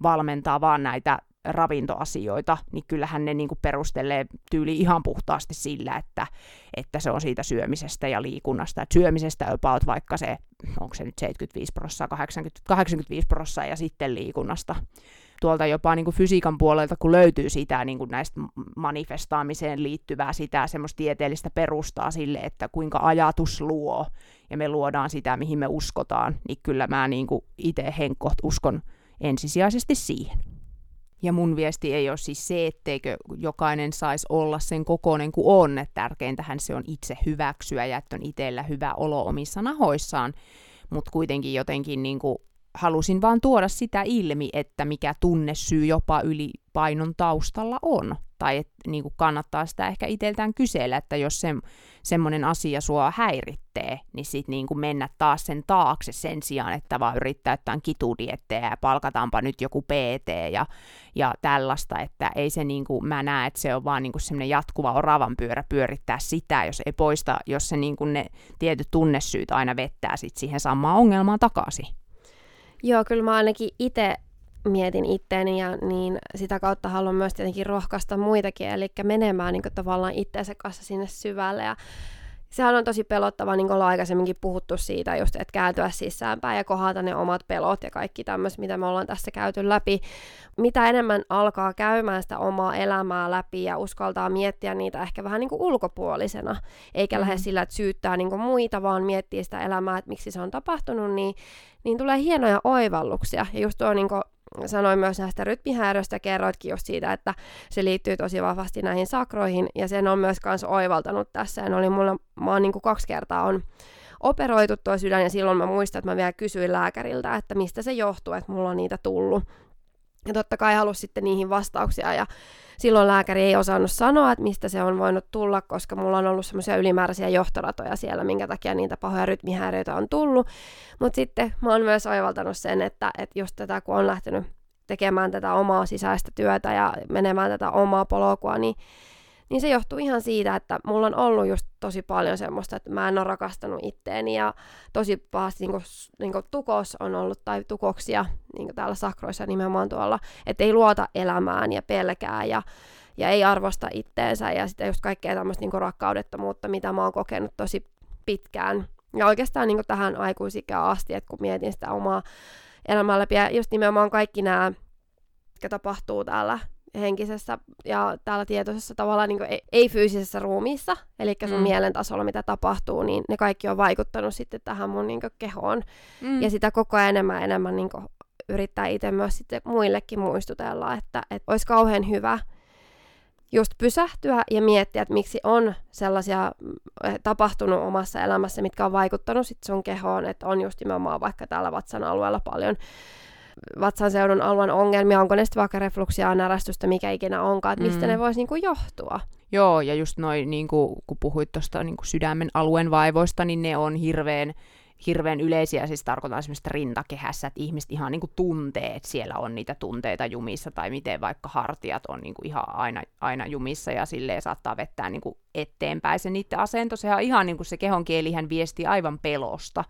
valmentaa vaan näitä ravintoasioita, niin kyllähän ne niinku perustelee tyyli ihan puhtaasti sillä, että se on siitä syömisestä ja liikunnasta, että syömisestä about vaikka se, onko se nyt 75%, 85%, ja sitten liikunnasta. Tuolta jopa niin kuin fysiikan puolelta, kun löytyy sitä niin kuin näistä manifestaamiseen liittyvää sitä semmoista tieteellistä perustaa sille, että kuinka ajatus luo, ja me luodaan sitä, mihin me uskotaan, niin kyllä mä niin kuin itse Henkko uskon ensisijaisesti siihen. Ja mun viesti ei ole siis se, etteikö jokainen saisi olla sen kokoinen kuin on, että tärkeintähän se on itse hyväksyä ja että on itsellä hyvä olo omissa nahoissaan, mutta kuitenkin jotenkin niin kuin halusin vaan tuoda sitä ilmi, että mikä tunnesyy jopa ylipainon taustalla on. Tai että niin kuin kannattaa sitä ehkä itseltään kysellä, että jos semmoinen asia sua häirittää, niin sitten niin kuin mennä taas sen taakse sen sijaan, että vaan yrittää jotain kitudiettejä ja palkataanpa nyt joku PT ja tällaista. Että ei se niin kuin, mä näen, että se on vaan niin kuin semmoinen jatkuva oravan pyörä pyörittää sitä, jos ei poista, jos se niin kuin ne tietyt tunnesyyt aina vettää sit siihen samaan ongelmaan takaisin. Joo, kyllä mä ainakin itse mietin itteeni ja niin sitä kautta haluan myös tietenkin rohkaista muitakin, eli menemään niin kuin tavallaan itteensä kanssa sinne syvälle. Ja sehän on tosi pelottavaa, niin kuin ollaan aikaisemminkin puhuttu siitä, just, että kääntyä sisäänpäin ja kohdata ne omat pelot ja kaikki tämmöiset, mitä me ollaan tässä käyty läpi. Mitä enemmän alkaa käymään sitä omaa elämää läpi ja uskaltaa miettiä niitä ehkä vähän niin kuin ulkopuolisena, eikä lähde sillä, että syyttää niin kuin muita, vaan miettii sitä elämää, että miksi se on tapahtunut, niin tulee hienoja oivalluksia. Ja just tuo niin kuin sanoin myös näistä rytmihäiriöistä, kerroitkin just siitä, että se liittyy tosi vahvasti näihin sakroihin, ja sen on myös kanssa oivaltanut tässä. Ja oli mulla, mä oon niin kuin 2 kertaa on operoitu tuo sydän, ja silloin mä muistan, että mä vielä kysyin lääkäriltä, että mistä se johtuu, että mulla on niitä tullut. Ja totta kai halusi sitten niihin vastauksia, ja silloin lääkäri ei osannut sanoa, että mistä se on voinut tulla, koska mulla on ollut semmoisia ylimääräisiä johtoratoja siellä, minkä takia niitä pahoja rytmihäiriöitä on tullut. Mutta sitten mä oon myös oivaltanut sen, että just tätä, kun on lähtenyt tekemään tätä omaa sisäistä työtä ja menemään tätä omaa polkua, niin se johtuu ihan siitä, että mulla on ollut just tosi paljon semmoista, että mä en ole rakastanut itteeni, ja tosi pahasti niin kuin tukos on ollut, tai tukoksia niin kuin täällä sakroissa nimenomaan tuolla, että ei luota elämään ja pelkää ja ei arvosta itteensä ja sitä just kaikkea tämmöistä niin kuin rakkaudettomuutta, mitä mä oon kokenut tosi pitkään. Ja oikeastaan niin kuin tähän aikuisikään asti, että kun mietin sitä omaa elämää läpi, ja just nimenomaan kaikki nämä, jotka tapahtuu täällä henkisessä ja täällä tietoisessa tavallaan niin kuin ei-fyysisessä ruumiissa, eli sun mielen tasolla, mitä tapahtuu, niin ne kaikki on vaikuttanut sitten tähän mun niin kuin kehoon. Ja sitä koko ajan enemmän niin kuin yrittää itse myös sitten muillekin muistutella, että olisi kauhean hyvä just pysähtyä ja miettiä, että miksi on sellaisia tapahtunut omassa elämässä, mitkä on vaikuttanut sitten sun kehoon, että on just nimenomaan vaikka täällä vatsan alueella paljon vatsanseudun alueen ongelmia, onko ne sitten vaikka refluksia, närästystä, mikä ikinä onkaan, että mistä ne vois niinku johtua. Joo, ja just noin, niinku, kun puhuit tuosta niinku sydämen alueen vaivoista, niin ne on hirveän yleisiä, siis tarkoitan esimerkiksi rintakehässä, että ihmiset ihan niinku tuntee, että siellä on niitä tunteita jumissa, tai miten vaikka hartiat on niinku ihan aina jumissa, ja silleen saattaa vettää niinku eteenpäin se niiden asento. Sehän on ihan niinku se kehonkielihän viesti aivan pelosta.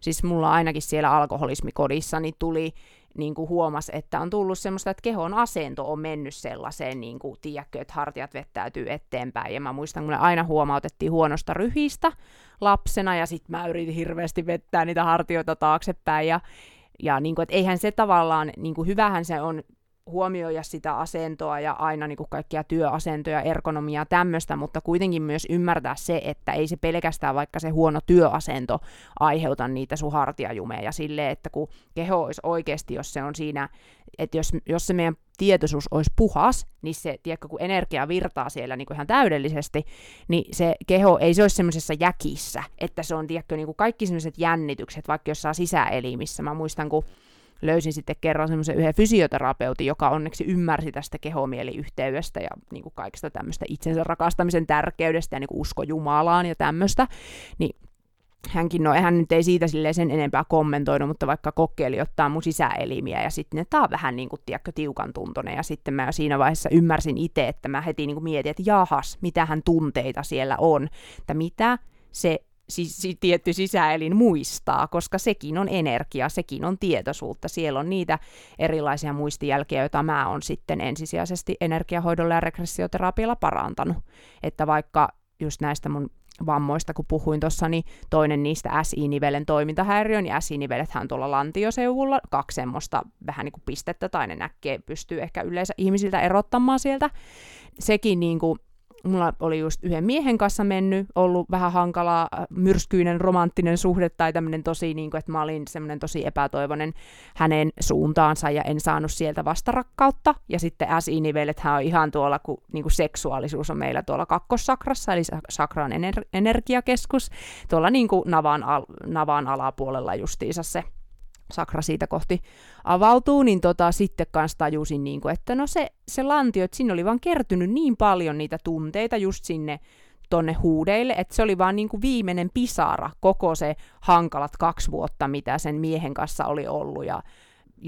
Siis mulla ainakin siellä alkoholismikodissani tuli, niin kuin huomasi, että on tullut semmoista, että kehon asento on mennyt sellaiseen, niin kuin, tiedätkö, että hartiat vettäytyy eteenpäin. Ja mä muistan, kun me aina huomautettiin huonosta ryhistä lapsena, ja sit mä yritin hirveästi vettää niitä hartioita taaksepäin. Ja niin kuin, että eihän se tavallaan, niin kuin, hyvähän se on huomioida sitä asentoa ja aina niin kuin kaikkia työasentoja, ergonomiaa, tämmöistä, mutta kuitenkin myös ymmärtää se, että ei se pelkästään vaikka se huono työasento aiheuta niitä sun hartiajumeja ja silleen, että kun keho olisi oikeasti, jos se on siinä, että jos se meidän tietoisuus olisi puhas, niin se, tiedätkö, kun energia virtaa siellä niin kuin ihan täydellisesti, niin se keho ei se olisi semmoisessa jäkissä, että se on, tiedätkö, niin kuin kaikki semmoiset jännitykset, vaikka jossain sisäelimissä. Mä muistan, kun löysin sitten kerran semmoisen yhden fysioterapeutin, joka onneksi ymmärsi tästä kehomieliyhteydestä ja niin kuin kaikista tämmöistä itsensä rakastamisen tärkeydestä ja niin kuin usko Jumalaan ja tämmöistä, niin hänkin, no hän nyt ei siitä sen enempää kommentoinut, mutta vaikka kokeili ottaa mun sisäelimiä ja sitten ne tää vähän niin kuin, tiedätkö, tiukan tuntunen, ja sitten mä siinä vaiheessa ymmärsin itse, että mä heti niin kuin mietin, että jahas, mitähän tunteita siellä on, että mitä se tietty sisäelin muistaa, koska sekin on energiaa, sekin on tietoisuutta. Siellä on niitä erilaisia muistijälkiä, joita mä oon sitten ensisijaisesti energiahoidolla ja regressioterapialla parantanut. Että vaikka just näistä mun vammoista, kun puhuin tuossa, niin toinen niistä SI-nivelen toimintahäiriö, niin SI-nivelethän on tuolla lantioseuvulla, 2 semmoista vähän niin kuin pistettä, tai ne näkee, pystyy ehkä yleensä ihmisiltä erottamaan sieltä. Sekin niin kuin mulla oli just yhden miehen kanssa ollut vähän hankalaa, myrskyinen, romanttinen suhde tai tämmöinen tosi, niin kuin, että mä olin semmoinen tosi epätoivoinen hänen suuntaansa ja en saanut sieltä vastarakkautta. Ja sitten SI-nivelethän on ihan tuolla, kun niin kuin seksuaalisuus on meillä tuolla kakkossakrassa, eli sakran energiakeskus, tuolla niin kuin navan alapuolella justiinsa se sakra siitä kohti avautuu, niin sitten kanssa tajusin, niin kuin, että no se lantio, että sinne oli vaan kertynyt niin paljon niitä tunteita just sinne tonne huudeille, että se oli vaan niin kuin viimeinen pisara, koko se hankalat 2 vuotta, mitä sen miehen kanssa oli ollut,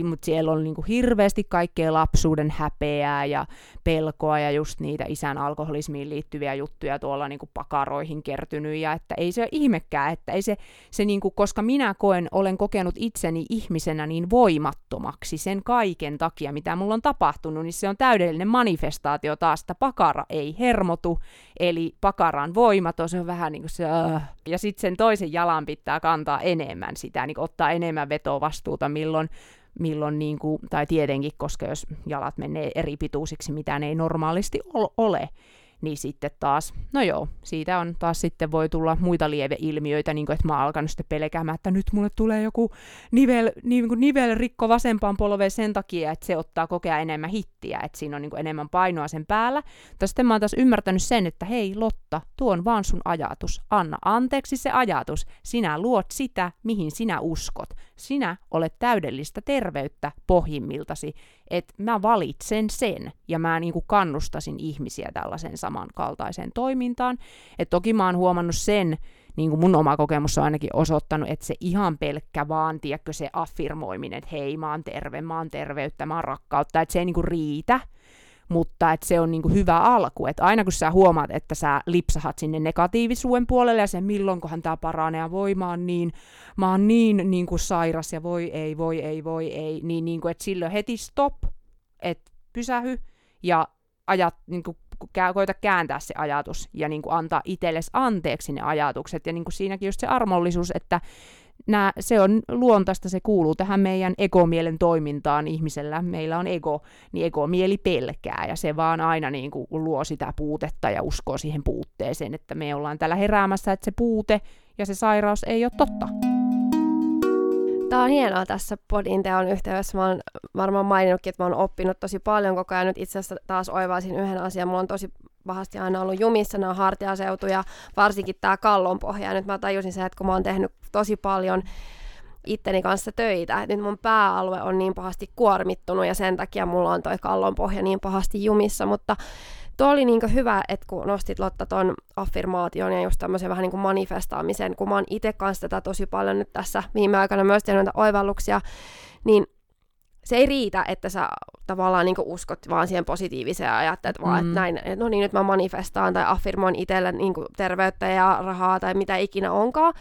mutta siellä on niin kuin hirveästi kaikkea lapsuuden häpeää ja pelkoa ja just niitä isän alkoholismiin liittyviä juttuja tuolla niin kuin pakaroihin kertynyt, ja että ei se ole ihmekään, että ei se niin kuin, koska minä olen kokenut itseni ihmisenä niin voimattomaksi sen kaiken takia, mitä mulla on tapahtunut, niin se on täydellinen manifestaatio taas, että pakara ei hermotu, eli pakara on voimaton, se on vähän niin kuin se, ja sitten sen toisen jalan pitää kantaa enemmän sitä, niin ottaa enemmän vetovastuuta milloin niin kuin, tai tietenkin, koska jos jalat menee eri pituusiksi, mitä ne ei normaalisti ole, niin sitten taas, no joo, siitä on taas sitten voi tulla muita lieveilmiöitä, niin kuin, että mä oon alkanut sitten pelkäämään, että nyt mulle tulee joku nivelrikko vasempaan polveen sen takia, että se ottaa kokea enemmän hittiä, että siinä on niin kuin enemmän painoa sen päällä. Tai sitten mä oon taas ymmärtänyt sen, että hei Lotta, tuo on vaan sun ajatus, anna anteeksi se ajatus, sinä luot sitä, mihin sinä uskot, sinä olet täydellistä terveyttä pohjimmiltasi, että mä valitsen sen ja mä niinku kannustasin ihmisiä tällaisen samankaltaiseen toimintaan. Et toki mä oon huomannut sen, niin kuin mun oma kokemus on ainakin osoittanut, että se ihan pelkkä vaan, tiedätkö, se affirmoiminen, että hei, mä oon terve, mä oon terveyttä, mä oon rakkautta, että se ei niinku riitä, mutta että se on niinku hyvä alku. Että aina kun sä huomaat, että sä lipsahat sinne negatiivisuuden puolelle ja sen milloinkohan tää paranee ja voi mä oon niin niinku sairas ja voi ei, niin niinku, että silloin heti stop, että pysähy ja ajat niinku koita kääntää se ajatus ja niin kuin antaa itsellesi anteeksi ne ajatukset. Ja niin kuin siinäkin just se armollisuus, että se on luontaista, se kuuluu tähän meidän egomielen toimintaan ihmisellä. Meillä on ego, niin egomieli pelkää ja se vaan aina niin kuin luo sitä puutetta ja uskoo siihen puutteeseen, että me ollaan täällä heräämässä, että se puute ja se sairaus ei ole totta. Tämä on hienoa tässä podin teon yhteydessä. Mä oon varmaan maininnutkin, että mä oon oppinut tosi paljon koko ajan. Nyt itse asiassa taas oivaisin yhden asian. Mulla on tosi pahasti aina ollut jumissa nämä hartiaseutu ja varsinkin tämä kallonpohja. Nyt mä tajusin sen, että kun mä oon tehnyt tosi paljon itteni kanssa töitä, että nyt mun pääalue on niin pahasti kuormittunut ja sen takia mulla on toi kallonpohja niin pahasti jumissa, mutta tuo oli niin hyvä, että kun nostit Lotta ton affirmaation ja just tämmöisen vähän niin manifestaamisen, kun mä oon itse kanssa tätä tosi paljon nyt tässä viime aikana myös tehnyt oivalluksia, niin se ei riitä, että sä tavallaan niin uskot vaan siihen positiiviseen ja ajattelet vaan, että näin, no niin nyt mä manifestaan tai affirmoin itselle niin terveyttä ja rahaa tai mitä ikinä onkaan.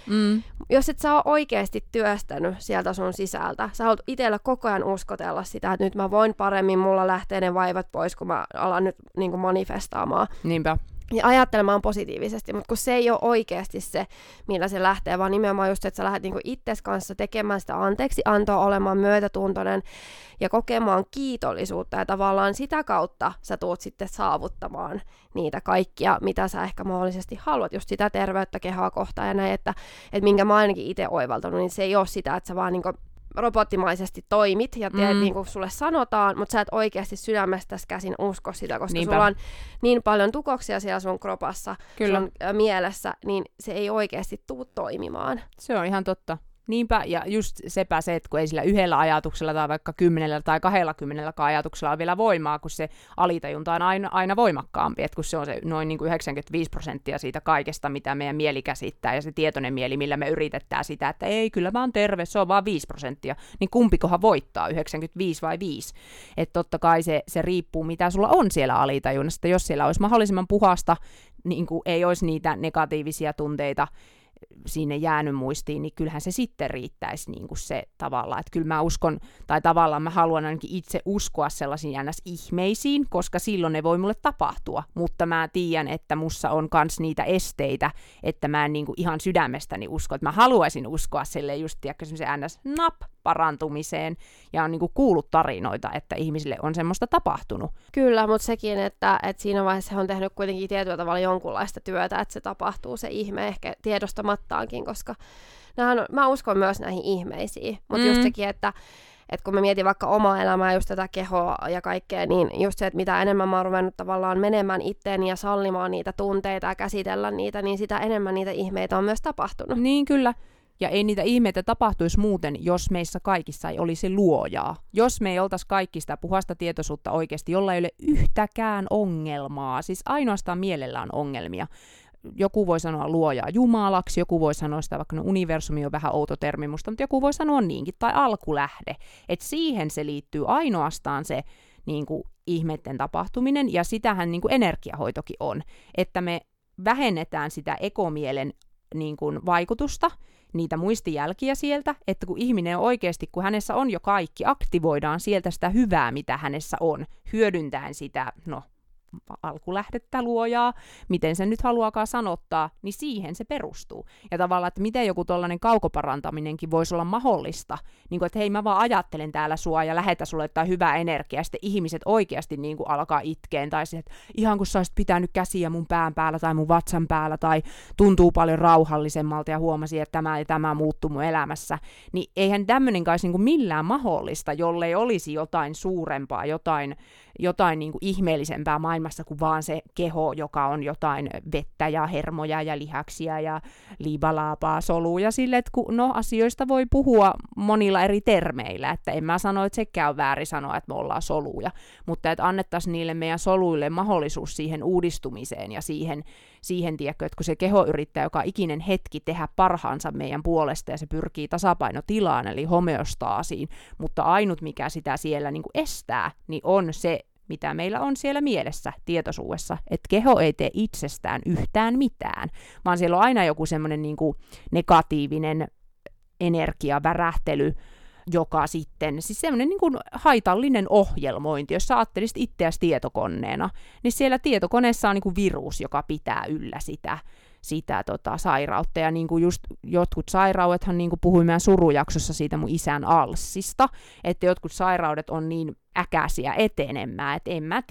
Jos et sä ole oikeasti työstänyt sieltä sun sisältä, sä haluat itsellä koko ajan uskotella sitä, että nyt mä voin paremmin, mulla lähtee ne vaivat pois, kun mä alan nyt niin manifestaamaan. Niinpä. Ja ajattelemaan positiivisesti, mutta kun se ei ole oikeasti se, millä se lähtee, vaan nimenomaan just se, että sä lähdet niinku itsesi kanssa tekemään sitä anteeksiantoa, olemaan myötätuntoinen ja kokemaan kiitollisuutta ja tavallaan sitä kautta sä tuut sitten saavuttamaan niitä kaikkia, mitä sä ehkä mahdollisesti haluat, just sitä terveyttä kehoa kohtaan ja näin, että minkä mä ainakin itse oivaltanut, niin se ei ole sitä, että sä vaan niinku robottimaisesti toimit ja teet niin kuin sulle sanotaan, mutta sä et oikeasti sydämestäsi käsin usko sitä, koska niinpä. Sulla on niin paljon tukoksia siellä sun kropassa, kyllä. Sun mielessä, niin se ei oikeasti tule toimimaan. Se on ihan totta. Niinpä, ja just sepä se, että kun ei sillä yhdellä ajatuksella tai vaikka 10 tai 20 ajatuksella ole vielä voimaa, kun se alitajunta on aina voimakkaampi, että kun se on se noin niin kuin 95% siitä kaikesta, mitä meidän mieli käsittää, ja se tietoinen mieli, millä me yritetään sitä, että ei, kyllä mä oon terve, se on vaan 5%, niin kumpikohan voittaa, 95 vai 5? Että totta kai se riippuu, mitä sulla on siellä alitajunnassa, jos siellä olisi mahdollisimman puhasta, niin kuin ei olisi niitä negatiivisia tunteita, siinä jäänyt muistiin, niin kyllähän se sitten riittäisi niin kuin se tavalla. Että kyllä mä uskon, tai tavallaan mä haluan ainakin itse uskoa sellaisiin jännäs ihmeisiin, koska silloin ne voi mulle tapahtua. Mutta mä tiedän, että mussa on kans niitä esteitä, että mä en niin kuin ihan sydämestäni usko. Että mä haluaisin uskoa silleen just, tiedätkö, semmoisen NS-parantumiseen. Ja on niin kuin kuullut tarinoita, että ihmisille on semmoista tapahtunut. Kyllä, mutta sekin, että siinä vaiheessa on tehnyt kuitenkin tietyllä tavalla jonkunlaista työtä, että se tapahtuu se ihme ehkä tiedostamatta. Koska mä uskon myös näihin ihmeisiin, mutta just sekin, että kun mä mietin vaikka omaa elämää, just tätä kehoa ja kaikkea, niin just se, että mitä enemmän mä oon ruvennut tavallaan menemään itteeni ja sallimaan niitä tunteita ja käsitellä niitä, niin sitä enemmän niitä ihmeitä on myös tapahtunut. Niin kyllä. Ja ei niitä ihmeitä tapahtuisi muuten, jos meissä kaikissa ei olisi luojaa. Jos me ei oltaisi kaikki sitä puhasta tietoisuutta oikeasti, jolla ei ole yhtäkään ongelmaa, siis ainoastaan mielellä on ongelmia. Joku voi sanoa luojaa jumalaksi, joku voi sanoa sitä, vaikka universumi on vähän outo termi musta, mutta joku voi sanoa niinkin, tai alkulähde. Et siihen se liittyy ainoastaan se niin kuin, ihmeiden tapahtuminen, ja sitähän niin kuin energiahoitokin on, että me vähennetään sitä ekomielen niin kuin, vaikutusta, niitä muistijälkiä sieltä, että kun ihminen on oikeasti, kun hänessä on jo kaikki, aktivoidaan sieltä sitä hyvää, mitä hänessä on, hyödyntäen sitä, alkulähdettä luojaa, miten sen nyt haluaakaan sanottaa, niin siihen se perustuu. Ja tavallaan, että miten joku tollainen kaukoparantaminenkin voisi olla mahdollista, niin kuin, että hei mä vaan ajattelen täällä sua ja lähetä sulle jotain hyvää energiaa, ja sitten ihmiset oikeasti niin kuin alkaa itkeen, tai sitten, että ihan kun sä olisit pitänyt käsiä mun pään päällä tai mun vatsan päällä, tai tuntuu paljon rauhallisemmalta ja huomasin, että tämä ja tämä muuttuu mun elämässä, niin eihän tämmöinen kai niin kuin millään mahdollista, jollei olisi jotain suurempaa, jotain niin kuin ihmeellisempää maailmaa, maailmassa kuin vaan se keho, joka on jotain vettä ja hermoja ja lihaksia ja liibalaapaa, soluja sille, että no asioista voi puhua monilla eri termeillä, että en mä sano, että sekään on väärin sanoa, että me ollaan soluja, mutta että annettaisiin niille meidän soluille mahdollisuus siihen uudistumiseen ja siihen tiedätkö, että kun se keho yrittää joka ikinen hetki tehdä parhaansa meidän puolesta ja se pyrkii tasapainotilaan eli homeostaasiin, mutta ainut mikä sitä siellä niin kuin estää, niin on se, mitä meillä on siellä mielessä, tietoisuudessa, että keho ei tee itsestään yhtään mitään, vaan siellä on aina joku semmoinen niin kuin negatiivinen energiavärähtely, joka sitten, siis semmoinen niin kuin haitallinen ohjelmointi, jos sä ajattelisit itseäsi tietokoneena, niin siellä tietokoneessa on niin kuin virus, joka pitää yllä sitä sairautta, ja niin kuin just jotkut sairaudethan, niin kuin puhuin meidän surujaksossa siitä mun isän alssista, että jotkut sairaudet on niin äkäisiä etenemään, että en mä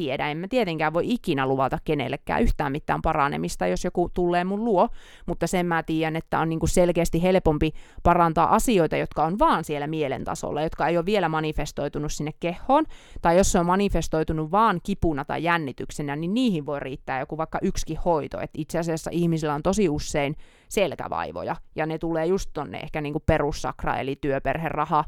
tietenkään voi ikinä luvata kenellekään yhtään mitään paranemista, jos joku tulee mun luo, mutta sen mä tiedän, että on niin kuin selkeästi helpompi parantaa asioita, jotka on vaan siellä mielen tasolla, jotka ei ole vielä manifestoitunut sinne kehoon, tai jos se on manifestoitunut vaan kipuna tai jännityksenä, niin niihin voi riittää joku vaikka yksikin hoito, että itse asiassa ihmisillä on tosi usein selkävaivoja, ja ne tulee just tonne ehkä niin kuin perussakra, eli työperheraha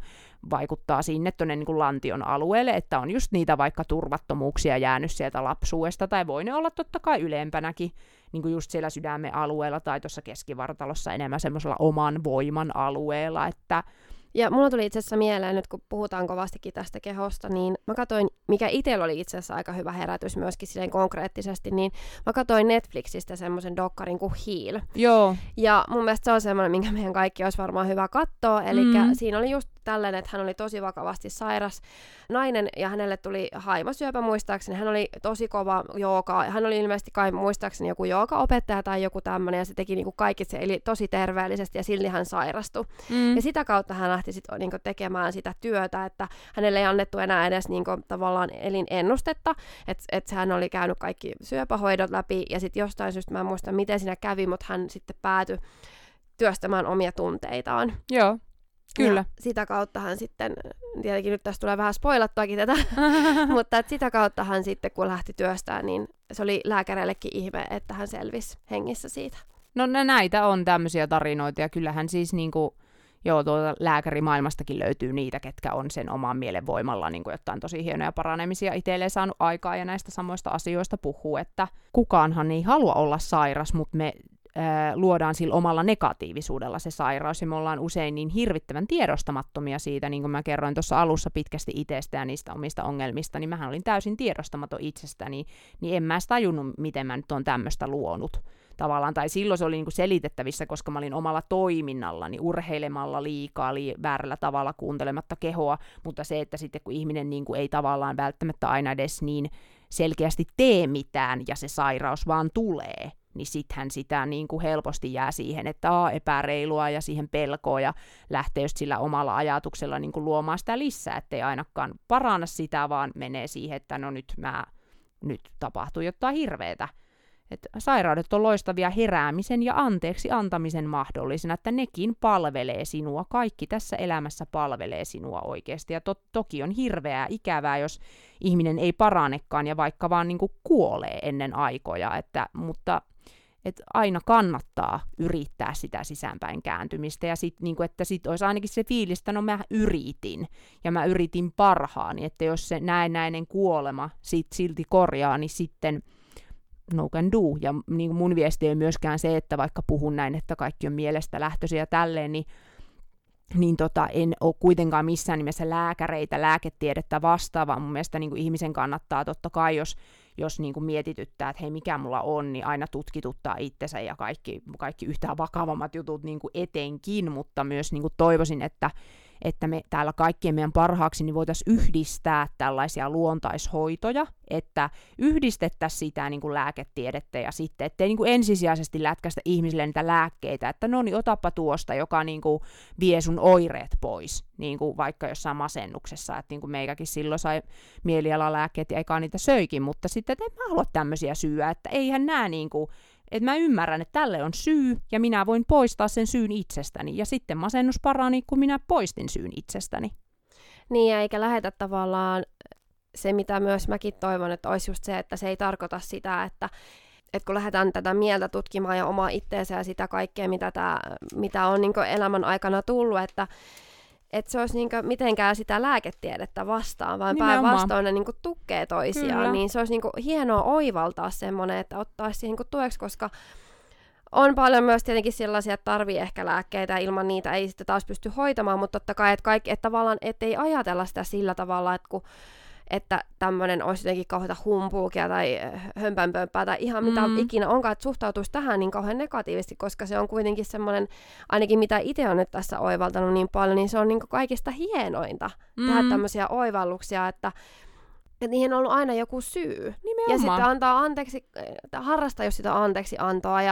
vaikuttaa sinne tonne niin kuin lantion alueelle, että on just niitä vaikka turvattomuuksia jäänyt sieltä lapsuudesta, tai voi ne olla totta kai ylempänäkin, niin kuin just siellä sydämen alueella, tai tuossa keskivartalossa enemmän semmoisella oman voiman alueella, että ja mulla tuli itse asiassa mieleen, nyt kun puhutaan kovastikin tästä kehosta, niin mä katsoin, mikä itsellä oli itse asiassa aika hyvä herätys myöskin silleen konkreettisesti, niin mä katsoin Netflixistä semmoisen dokkarin kuin Heal. Joo. Ja mun mielestä se on semmoinen, minkä meidän kaikki olisi varmaan hyvä katsoa, eli siinä oli just tällainen, että hän oli tosi vakavasti sairas nainen, ja hänelle tuli haimasyöpä muistaakseni, hän oli tosi kova jooga, hän oli ilmeisesti kai muistaakseni joku joogaopettaja tai joku tämmöinen, ja se teki niinku kaikki, eli tosi terveellisesti, ja silti hän sairastui. Ja sitä kautta hän lähti sitten niinku tekemään sitä työtä, että hänelle ei annettu enää edes niinku tavallaan elinennustetta, että et hän oli käynyt kaikki syöpähoidot läpi, ja sitten jostain syystä, mä en muista miten siinä kävi, mutta hän sitten päätyi työstämään omia tunteitaan. Joo. Kyllä. Ja sitä kauttahan sitten, tietenkin nyt tässä tulee vähän spoilattuakin tätä, mutta sitä kauttahan sitten kun lähti työstään, niin se oli lääkäreillekin ihme, että hän selvisi hengissä siitä. No näitä on tämmöisiä tarinoita ja kyllähän siis niinku, tuolta lääkärimaailmastakin löytyy niitä, ketkä on sen oman mielen voimalla niin jotain tosi hienoja paranemisia itselleen saanut aikaa ja näistä samoista asioista puhuu, että kukaanhan ei halua olla sairas, mutta me luodaan sillä omalla negatiivisuudella se sairaus, ja me ollaan usein niin hirvittävän tiedostamattomia siitä, niin kuin mä kerroin tuossa alussa pitkästi itsestä ja niistä omista ongelmista, niin mähän olin täysin tiedostamaton itsestäni, niin en mä sitä tajunnut, miten mä nyt oon tämmöistä luonut tavallaan, tai silloin se oli niin kuin selitettävissä, koska mä olin omalla toiminnallani, urheilemalla liikaa, väärällä tavalla kuuntelematta kehoa, mutta se, että sitten kun ihminen niin kuin ei tavallaan välttämättä aina edes niin selkeästi tee mitään, ja se sairaus vaan tulee, niin sittenhän sitä niin kuin helposti jää siihen, että epäreilua ja siihen pelkoa ja lähtee just sillä omalla ajatuksella niin kuin luomaan sitä lisää, ettei ainakaan parana sitä, vaan menee siihen, että no nyt tapahtuu jotain hirveetä. Että sairaudet on loistavia heräämisen ja anteeksi antamisen mahdollisena, että nekin palvelee sinua, kaikki tässä elämässä palvelee sinua oikeasti. Ja toki on hirveää ikävää, jos ihminen ei paranekaan ja vaikka vaan niin kuin kuolee ennen aikoja, että aina kannattaa yrittää sitä sisäänpäin kääntymistä, ja sitten niinku, että sit olisi ainakin se fiilis, että no mä yritin, ja mä yritin parhaani, että jos se näennäinen kuolema silti korjaa, niin sitten no can do, ja niin mun viesti ei myöskään se, että vaikka puhun näin, että kaikki on mielestä lähtöisiä ja tälleen, niin en ole kuitenkaan missään nimessä lääkäreitä, lääketiedettä vastaavaa. Mun mielestä niin kuin ihmisen kannattaa totta kai, jos niin kuin mietityttää, että hei, mikä mulla on, niin aina tutkituttaa itsensä ja kaikki yhtään vakavammat jutut niin kuin etenkin, mutta myös niin kuin toivoisin, että me täällä kaikkien meidän parhaaksi niin voitaisiin yhdistää tällaisia luontaishoitoja, että yhdistettäisiin sitä niin kuin lääketiedettä ja sitten, ettei niin kuin ensisijaisesti lätkästä ihmisille niitä lääkkeitä, että no niin, otapa tuosta, joka niin kuin vie sun oireet pois, niin kuin vaikka jossain masennuksessa, että niin kuin meikäkin silloin sai mielialalääkkeet ja eikä niitä söikin, mutta sitten, että en mä halua tämmöisiä syyä, että eihän nämä niin kuin että mä ymmärrän, että tälle on syy, ja minä voin poistaa sen syyn itsestäni, ja sitten masennus parani, kun minä poistin syyn itsestäni. Niin, eikä lähetä tavallaan se, mitä myös mäkin toivon, että olisi just se, että se ei tarkoita sitä, että kun lähdetään tätä mieltä tutkimaan ja omaa itteensä ja sitä kaikkea, mitä on niin kuin elämän aikana tullut, että se olisi niin kuin mitenkään sitä lääketiedettä vastaan, vaan päinvastoin ne niin kuin tukee toisiaan. Kyllä. Niin se olisi niin kuin hienoa oivaltaa semmoinen, että ottaa siihen niin kuin tueksi, koska on paljon myös tietenkin sellaisia, että tarvii ehkä lääkkeitä, ilman niitä ei sitten taas pysty hoitamaan, mutta totta kai, että tavallaan ettei ajatella sitä sillä tavalla, että tämmöinen olisi jotenkin kauheita humpuukia tai hömpänpömpää tai ihan mitä ikinä onkaan, että suhtautuisi tähän niin kauhean negatiivisesti, koska se on kuitenkin semmoinen, ainakin mitä itse on nyt tässä oivaltanut niin paljon, niin se on niin kuin kaikista hienointa tehdä tämmöisiä oivalluksia, että niihin on ollut aina joku syy. Nimenomaan. Ja sitten antaa anteeksi, harrastaa jos sitä anteeksi antoa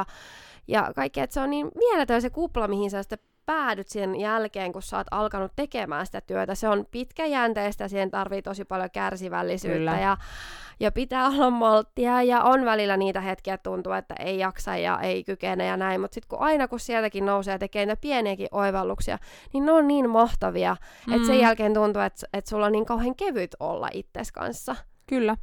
ja kaikkea, että se on niin mieletön se kupla, mihin sä sitten päädyt sen jälkeen, kun sä oot alkanut tekemään sitä työtä. Se on pitkäjänteistä, siihen tarvii tosi paljon kärsivällisyyttä. Kyllä. Ja pitää olla malttia ja on välillä niitä hetkiä, että tuntuu, että ei jaksa ja ei kykene ja näin, mutta sitten kun aina kun sieltäkin nousee ja tekee niitä pieniäkin oivalluksia, niin ne on niin mahtavia, että sen jälkeen tuntuu, että sulla on niin kauhean kevyt olla itsesi kanssa. Kyllä.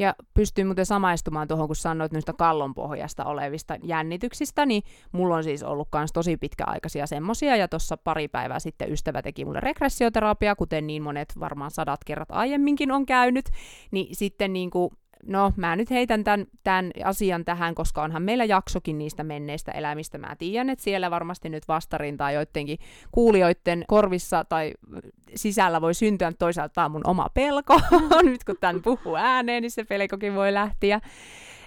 Ja pystyy muuten samaistumaan tuohon, kun sanoit noista kallonpohjasta olevista jännityksistä, niin mulla on siis ollut myös tosi pitkäaikaisia semmosia, ja tuossa pari päivää sitten ystävä teki mulle regressioterapiaa, kuten niin monet varmaan 100 kerrat aiemminkin on käynyt, niin sitten niinku, no mä nyt heitän tämän asian tähän, koska onhan meillä jaksokin niistä menneistä elämistä. Mä tiedän, että siellä varmasti nyt vastarintaa joidenkin kuulijoiden korvissa tai sisällä voi syntyä. Toisaalta tämä on mun oma pelko. Nyt kun tämän puhuu ääneen, niin se pelkokin voi lähteä.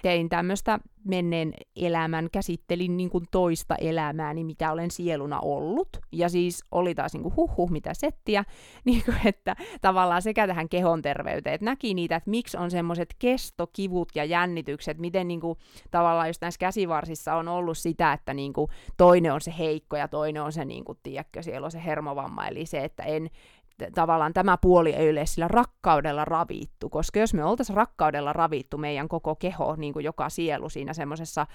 Tein tämmöistä menneen elämän, käsittelin niin kuin toista elämääni, mitä olen sieluna ollut. Ja siis oli taas niin kuin mitä settiä, niin kuin, että tavallaan sekä tähän kehonterveyteen, että näki niitä, että miksi on semmoiset kestokivut ja jännitykset, miten niin kuin, tavallaan just näissä käsivarsissa on ollut sitä, että niin kuin, toinen on se heikko ja toinen on se, niin kuin, tiedätkö, siellä on se hermovamma, eli se, että tavallaan tämä puoli ei ole sillä rakkaudella ravittu, koska jos me oltaisiin rakkaudella ravittu meidän koko keho, niin kuin joka sielu siinä semmoisessa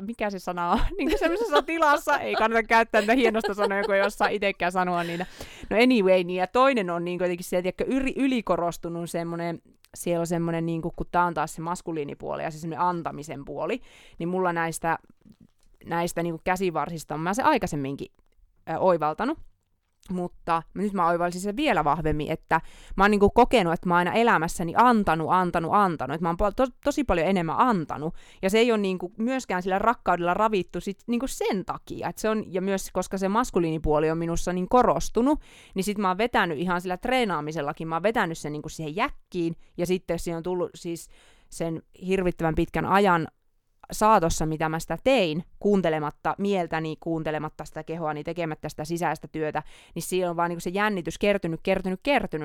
mikä se sana on, niin kuin semmoisessa tilassa, ei kannata käyttää näitä hienosta sanoja, kun ei osaa itsekään sanoa niitä. No anyway, niin ja toinen on niin jotenkin se, että ylikorostunut semmoinen, siellä on semmoinen, niin kuin, kun tämä on taas se maskuliinipuoli ja se semmoinen antamisen puoli, niin mulla näistä niin kuin käsivarsista on mä se aikaisemminkin oivaltanut. Mutta nyt mä oivalsin sen vielä vahvemmin, että mä oon niinku kokenut, että mä oon aina elämässäni antanut, että mä oon tosi paljon enemmän antanut, ja se ei ole niinku myöskään sillä rakkaudella ravittu sit niinku sen takia, että se on, ja myös koska se maskuliinipuoli on minussa niin korostunut, niin sit mä oon vetänyt ihan sillä treenaamisellakin, mä oon vetänyt sen niinku siihen jäkkiin, ja sitten siihen on tullut siis sen hirvittävän pitkän ajan saatossa, mitä mä sitä tein, kuuntelematta mieltäni, kuuntelematta sitä kehoa, niin tekemättä sitä sisäistä työtä, niin siinä on vaan niin se jännitys kertynyt,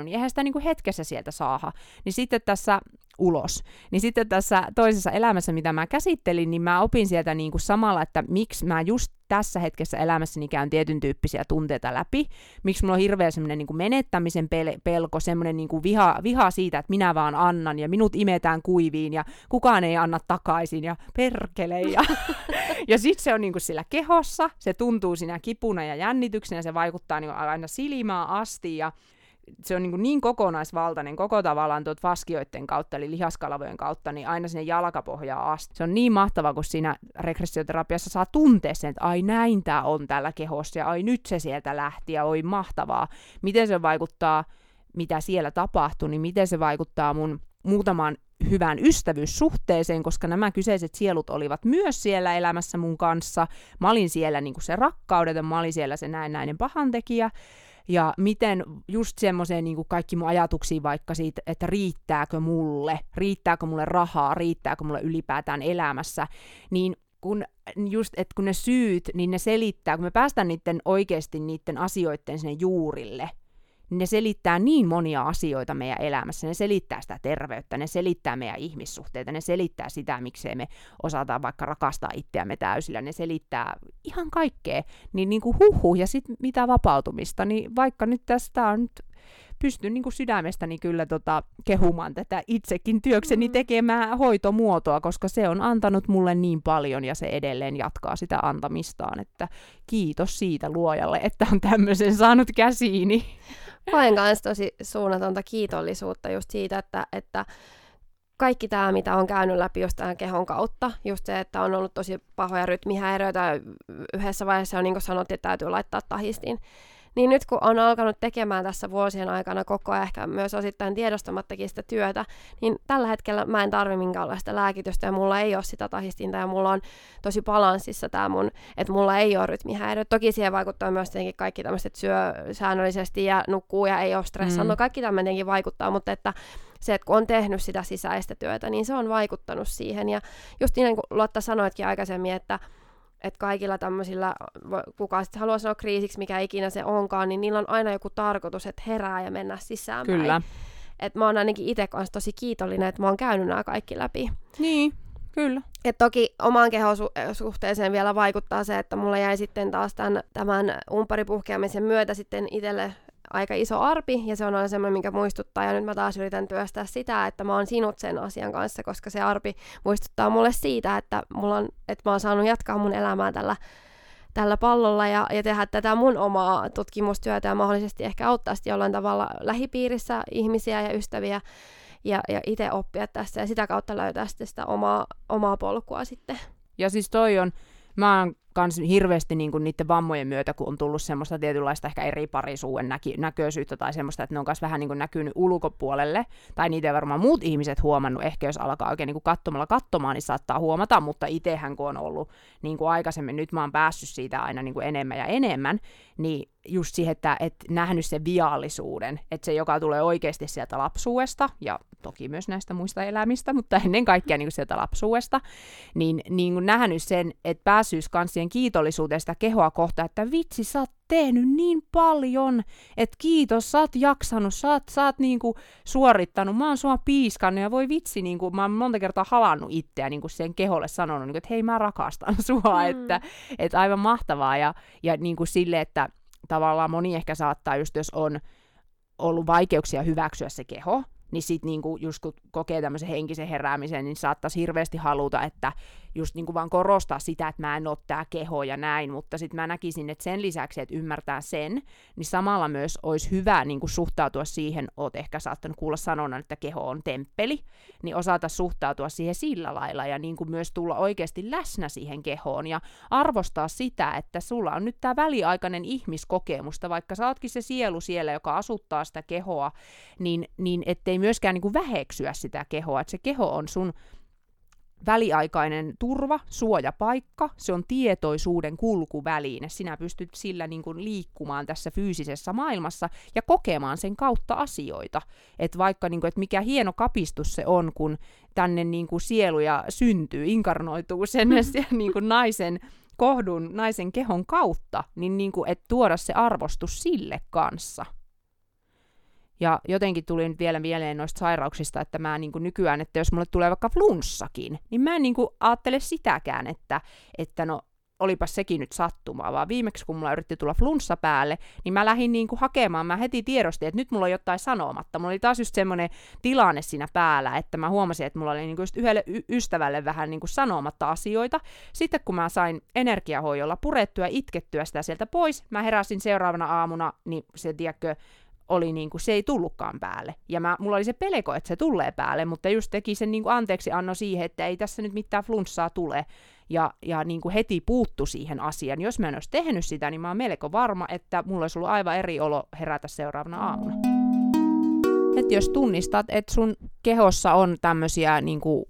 niin eihän sitä niin hetkessä sieltä saada. Niin sitten tässä ulos. Niin sitten tässä toisessa elämässä, mitä mä käsittelin, niin mä opin sieltä niin samalla, että miksi mä just tässä hetkessä elämässäni käyn tietyn tyyppisiä tunteita läpi, miksi mulla on hirveä semmoinen niin menettämisen pelko, semmoinen niin viha siitä, että minä vaan annan ja minut imetään kuiviin ja kukaan ei anna takaisin ja perkele. Ja sit se on niin sillä kehossa, se tuntuu siinä kipuna ja jännityksenä, se vaikuttaa niin aina silmään asti ja se on niin kokonaisvaltainen, koko tavallaan tuot vaskioiden kautta, eli lihaskalvojen kautta, niin aina sinne jalkapohjaan asti. Se on niin mahtavaa, kun siinä regressioterapiassa saa tuntea sen, että ai näin tää on täällä kehossa, ja ai nyt se sieltä lähti, ja oi mahtavaa. Miten se vaikuttaa, mitä siellä tapahtui, niin miten se vaikuttaa mun muutamaan hyvään ystävyyssuhteeseen, koska nämä kyseiset sielut olivat myös siellä elämässä mun kanssa. Mä olin siellä niin kuin se rakkaudeta, mä olin siellä se näennäinen pahantekijä. Ja miten just semmoiseen niin kuin kaikki mun ajatuksiin vaikka siitä, että riittääkö mulle rahaa, riittääkö mulle ylipäätään elämässä, niin kun ne syyt, niin ne selittää, kun me päästään niiden oikeasti niiden asioiden sinne juurille, niin ne selittää niin monia asioita meidän elämässä, ne selittää sitä terveyttä, ne selittää meidän ihmissuhteita, ne selittää sitä, miksei me osataan vaikka rakastaa itseämme täysillä, ne selittää ihan kaikkea, niin kuin ja sitten mitä vapautumista, niin vaikka nyt tästä on nyt pystyn niin kuin sydämestäni kyllä kehumaan tätä itsekin työkseni tekemään hoitomuotoa, koska se on antanut mulle niin paljon ja se edelleen jatkaa sitä antamistaan, että kiitos siitä luojalle, että on tämmöisen saanut käsiini. Mä olen kanssa tosi suunnatonta kiitollisuutta just siitä, että kaikki tämä, mitä on käynyt läpi just tämän kehon kautta, just se, että on ollut tosi pahoja rytmihäiriöitä, yhdessä vaiheessa on niin kuin sanottiin, että täytyy laittaa tahistiin. Niin nyt kun on alkanut tekemään tässä vuosien aikana koko ajan ehkä myös osittain tiedostamattakin sitä työtä, niin tällä hetkellä mä en tarvi minkäänlaista lääkitystä ja mulla ei ole sitä tahistinta ja mulla on tosi balanssissa tämä mun, että mulla ei ole rytmihäiriö. Toki siihen vaikuttaa myös tietenkin kaikki tämmöiset, että syö säännöllisesti ja nukkuu ja ei ole stressannut. No kaikki tämä tietenkin vaikuttaa, mutta että se, että kun on tehnyt sitä sisäistä työtä, niin se on vaikuttanut siihen. Ja just niin kuin Lotta sanoitkin aikaisemmin, että kaikilla tämmöisillä, kuka sitten haluaa sanoa kriisiksi, mikä ikinä se onkaan, niin niillä on aina joku tarkoitus, että herää ja mennä sisään. Kyllä. Että mä oon ainakin itse kanssa tosi kiitollinen, että mä oon käynyt nämä kaikki läpi. Niin, kyllä. Et toki omaan kehon suhteeseen vielä vaikuttaa se, että mulla jäi sitten taas tämän umparipuhkeamisen myötä sitten itselle aika iso arpi, ja se on aina semmoinen, minkä muistuttaa, ja nyt mä taas yritän työstää sitä, että mä oon sinut sen asian kanssa, koska se arpi muistuttaa mulle siitä, että mä oon saanut jatkaa mun elämää tällä pallolla, ja tehdä tätä mun omaa tutkimustyötä, ja mahdollisesti ehkä auttaa sitten jollain tavalla lähipiirissä ihmisiä ja ystäviä, ja itse oppia tässä, ja sitä kautta löytää sitten sitä omaa polkua sitten. Ja siis toi on, mä oon kans hirveästi niinku niiden vammojen myötä, kun on tullut semmoista tietynlaista ehkä eri parisuuden näköisyyttä tai semmoista, että ne on myös vähän niinku näkynyt ulkopuolelle, tai niitä ei varmaan muut ihmiset huomannut, ehkä jos alkaa oikein niinku katsomaan, niin saattaa huomata, mutta itsehän kun on ollut niinku aikaisemmin, nyt mä oon päässyt siitä aina niinku enemmän ja enemmän, niin just siihen, että et nähnyt sen viallisuuden, että se, joka tulee oikeasti sieltä lapsuudesta, ja toki myös näistä muista elämistä, mutta ennen kaikkea niin kuin sieltä lapsuudesta, niin nähnyt sen, että pääsyys kanssien kiitollisuuteen sitä kehoa kohtaan, että vitsi, sä oot tehnyt niin paljon, että kiitos, sä oot jaksanut, sä oot niin kuin suorittanut, mä oon sua piiskannut, ja voi vitsi, niin kuin, mä oon monta kertaa halannut itseä niin kuin sen keholle sanonut, niin kuin, että hei, mä rakastan sua, että aivan mahtavaa, ja niin kuin sille, että tavallaan moni ehkä saattaa, just jos on ollut vaikeuksia hyväksyä se keho, niin sitten niinku, just kun kokee tämmöisen henkisen heräämisen, niin saattaisi hirveästi haluta, että just niinku vaan korostaa sitä, että mä en oo tää keho ja näin, mutta sitten mä näkisin, että sen lisäksi, että ymmärtää sen, niin samalla myös olisi hyvä niinku suhtautua siihen, oot ehkä saattanut kuulla sanonnan, että keho on temppeli, niin osata suhtautua siihen sillä lailla ja niinku myös tulla oikeasti läsnä siihen kehoon ja arvostaa sitä, että sulla on nyt tää väliaikainen ihmiskokemusta, vaikka sä ootkin se sielu siellä, joka asuttaa sitä kehoa, niin ettei myöskään niin kuin väheksyä sitä kehoa, että se keho on sun väliaikainen turva, suojapaikka, se on tietoisuuden kulkuväline. Sinä pystyt sillä niin kuin liikkumaan tässä fyysisessä maailmassa ja kokemaan sen kautta asioita. Et vaikka niin kuin, että mikä hieno kapistus se on, kun tänne niin kuin sieluja syntyy, inkarnoituu sen niin kuin naisen kohdun, naisen kehon kautta, niin kuin, että tuoda se arvostus sille kanssa. Ja jotenkin tuli nyt vielä mieleen noista sairauksista, että mä niin kuin nykyään, että jos mulle tulee vaikka flunssakin, niin mä en niin kuin ajattele sitäkään, että no olipas sekin nyt sattumaa, vaan viimeksi kun mulla yritti tulla flunssa päälle, niin mä lähdin niin kuin hakemaan, mä heti tiedostin, että nyt mulla on jotain sanomatta. Mulla oli taas just semmoinen tilanne siinä päällä, että mä huomasin, että mulla oli niin kuin just yhdelle ystävälle vähän niin kuin sanomatta asioita. Sitten kun mä sain energiahoidolla purettua ja itkettyä sitä sieltä pois, mä heräsin seuraavana aamuna, niin se tiedätkö, oli niinku, se ei tullutkaan päälle. Ja mulla oli se pelko, että se tulee päälle, mutta just teki sen niinku anteeksi anno siihen, että ei tässä nyt mitään flunssaa tule. Ja niinku heti puuttu siihen asiaan. Jos mä en olisi tehnyt sitä, niin mä oon melko varma, että mulla olisi ollut aivan eri olo herätä seuraavana aamuna. Et jos tunnistat, että sun kehossa on tämmöisiä, niinku,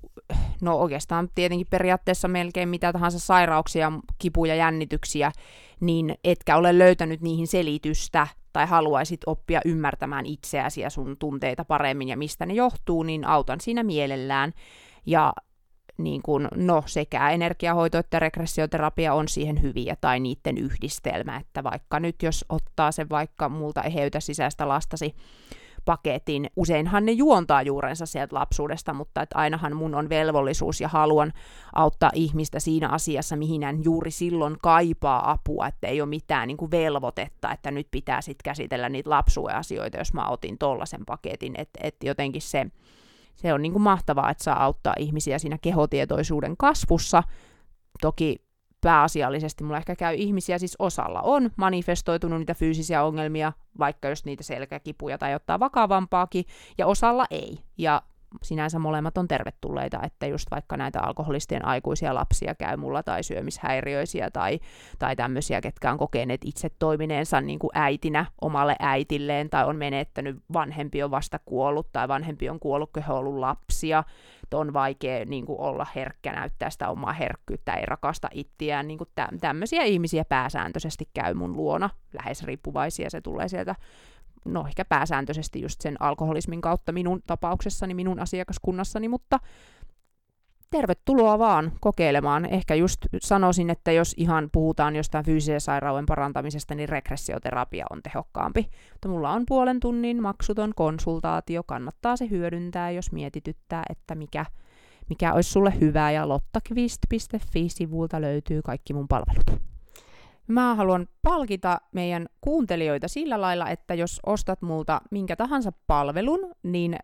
no oikeastaan tietenkin periaatteessa melkein mitä tahansa sairauksia, kipuja, jännityksiä, niin etkä ole löytänyt niihin selitystä, tai haluaisit oppia ymmärtämään itseäsi ja sun tunteita paremmin ja mistä ne johtuu, niin autan siinä mielellään. Ja niin kun, no, sekä energiahoito että regressioterapia on siihen hyviä tai niiden yhdistelmä, että vaikka nyt jos ottaa sen vaikka multa eheytä sisäistä lastasi paketin. Useinhan ne juontaa juurensa sieltä lapsuudesta, mutta et ainahan mun on velvollisuus ja haluan auttaa ihmistä siinä asiassa, mihin hän juuri silloin kaipaa apua, että ei ole mitään niin kuin velvoitetta, että nyt pitää sitten käsitellä niitä lapsuuden asioita, jos mä otin tollasen paketin, että et jotenkin se on niin kuin mahtavaa, että saa auttaa ihmisiä siinä kehotietoisuuden kasvussa. Toki pääasiallisesti mulla ehkä käy ihmisiä, siis osalla on manifestoitunut niitä fyysisiä ongelmia, vaikka jos niitä selkäkipuja tai ottaa vakavampaakin, ja osalla ei. Ja sinänsä molemmat on tervetulleita, että just vaikka näitä alkoholistien aikuisia lapsia käy mulla, tai syömishäiriöisiä, tai tämmöisiä, ketkä on kokeneet itse toimineensa niin kuin äitinä omalle äitilleen, tai on menettänyt, vanhempi on vasta kuollut, tai vanhempi on kuollut, keho on ollut lapsia, että on vaikea niin kuin olla herkkä, näyttää sitä omaa herkkyyttä, ei rakasta ittiään, niin kuin tämmöisiä ihmisiä pääsääntöisesti käy mun luona, lähes riippuvaisia, se tulee sieltä. No ehkä pääsääntöisesti just sen alkoholismin kautta minun tapauksessani, minun asiakaskunnassani, mutta tervetuloa vaan kokeilemaan. Ehkä just sanoisin, että jos ihan puhutaan jostain fyysisen sairauden parantamisesta, niin regressioterapia on tehokkaampi. Mutta mulla on 1,5 tunnin maksuton konsultaatio, kannattaa se hyödyntää, jos mietityttää, että mikä olisi sulle hyvää, ja lottakvist.fi-sivuilta löytyy kaikki mun palvelut. Mä haluan palkita meidän kuuntelijoita sillä lailla, että jos ostat multa minkä tahansa palvelun, niin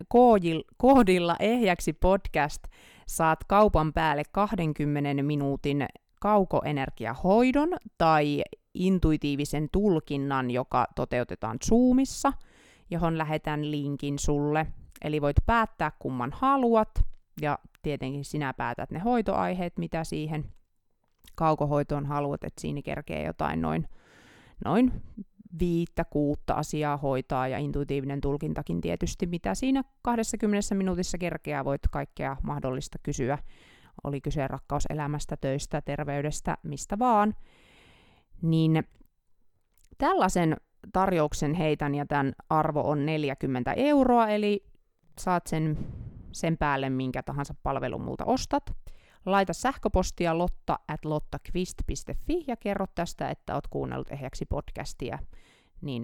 koodilla ehjäksi podcast saat kaupan päälle 20 minuutin kaukoenergiahoidon tai intuitiivisen tulkinnan, joka toteutetaan Zoomissa, johon lähetän linkin sulle. Eli voit päättää kumman haluat, ja tietenkin sinä päätät ne hoitoaiheet, mitä siihen kaukohoitoon haluat, että siinä kerkee jotain noin 5-6 asiaa hoitaa, ja intuitiivinen tulkintakin tietysti, mitä siinä 20 minuutissa kerkeää, voit kaikkea mahdollista kysyä, oli kyse rakkauselämästä, töistä, terveydestä, mistä vaan, niin tällaisen tarjouksen heitän, ja tämän arvo on 40 €, eli saat sen päälle minkä tahansa palvelun multa ostat. Laita sähköpostia lotta@lottakvist.fi ja kerro tästä, että oot kuunnellut ehjäksi podcastia, niin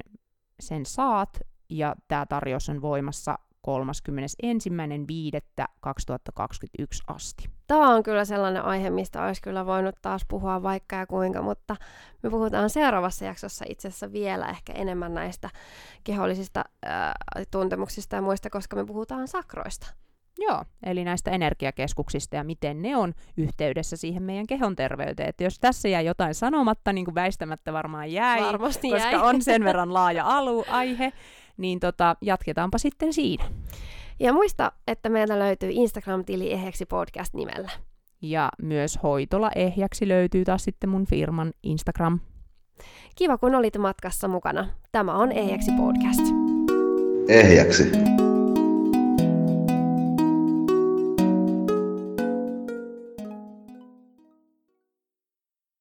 sen saat. Ja tämä tarjous on voimassa 31.5.2021 asti. Tämä on kyllä sellainen aihe, mistä olisi kyllä voinut taas puhua vaikka ja kuinka, mutta me puhutaan seuraavassa jaksossa itse asiassa vielä ehkä enemmän näistä kehollisista tuntemuksista ja muista, koska me puhutaan sakroista. Joo, eli näistä energiakeskuksista ja miten ne on yhteydessä siihen meidän kehon terveyteen. Että jos tässä jää jotain sanomatta, niin kuin väistämättä varmaan jäi, varmasti koska jäi. On sen verran laaja aihe, niin jatketaanpa sitten siinä. Ja muista, että meiltä löytyy Instagram-tili ehjäksi podcast nimellä. Ja myös hoitola ehjäksi löytyy taas sitten mun firman Instagram. Kiva, kun olit matkassa mukana. Tämä on ehjäksi podcast. Ehjäksi.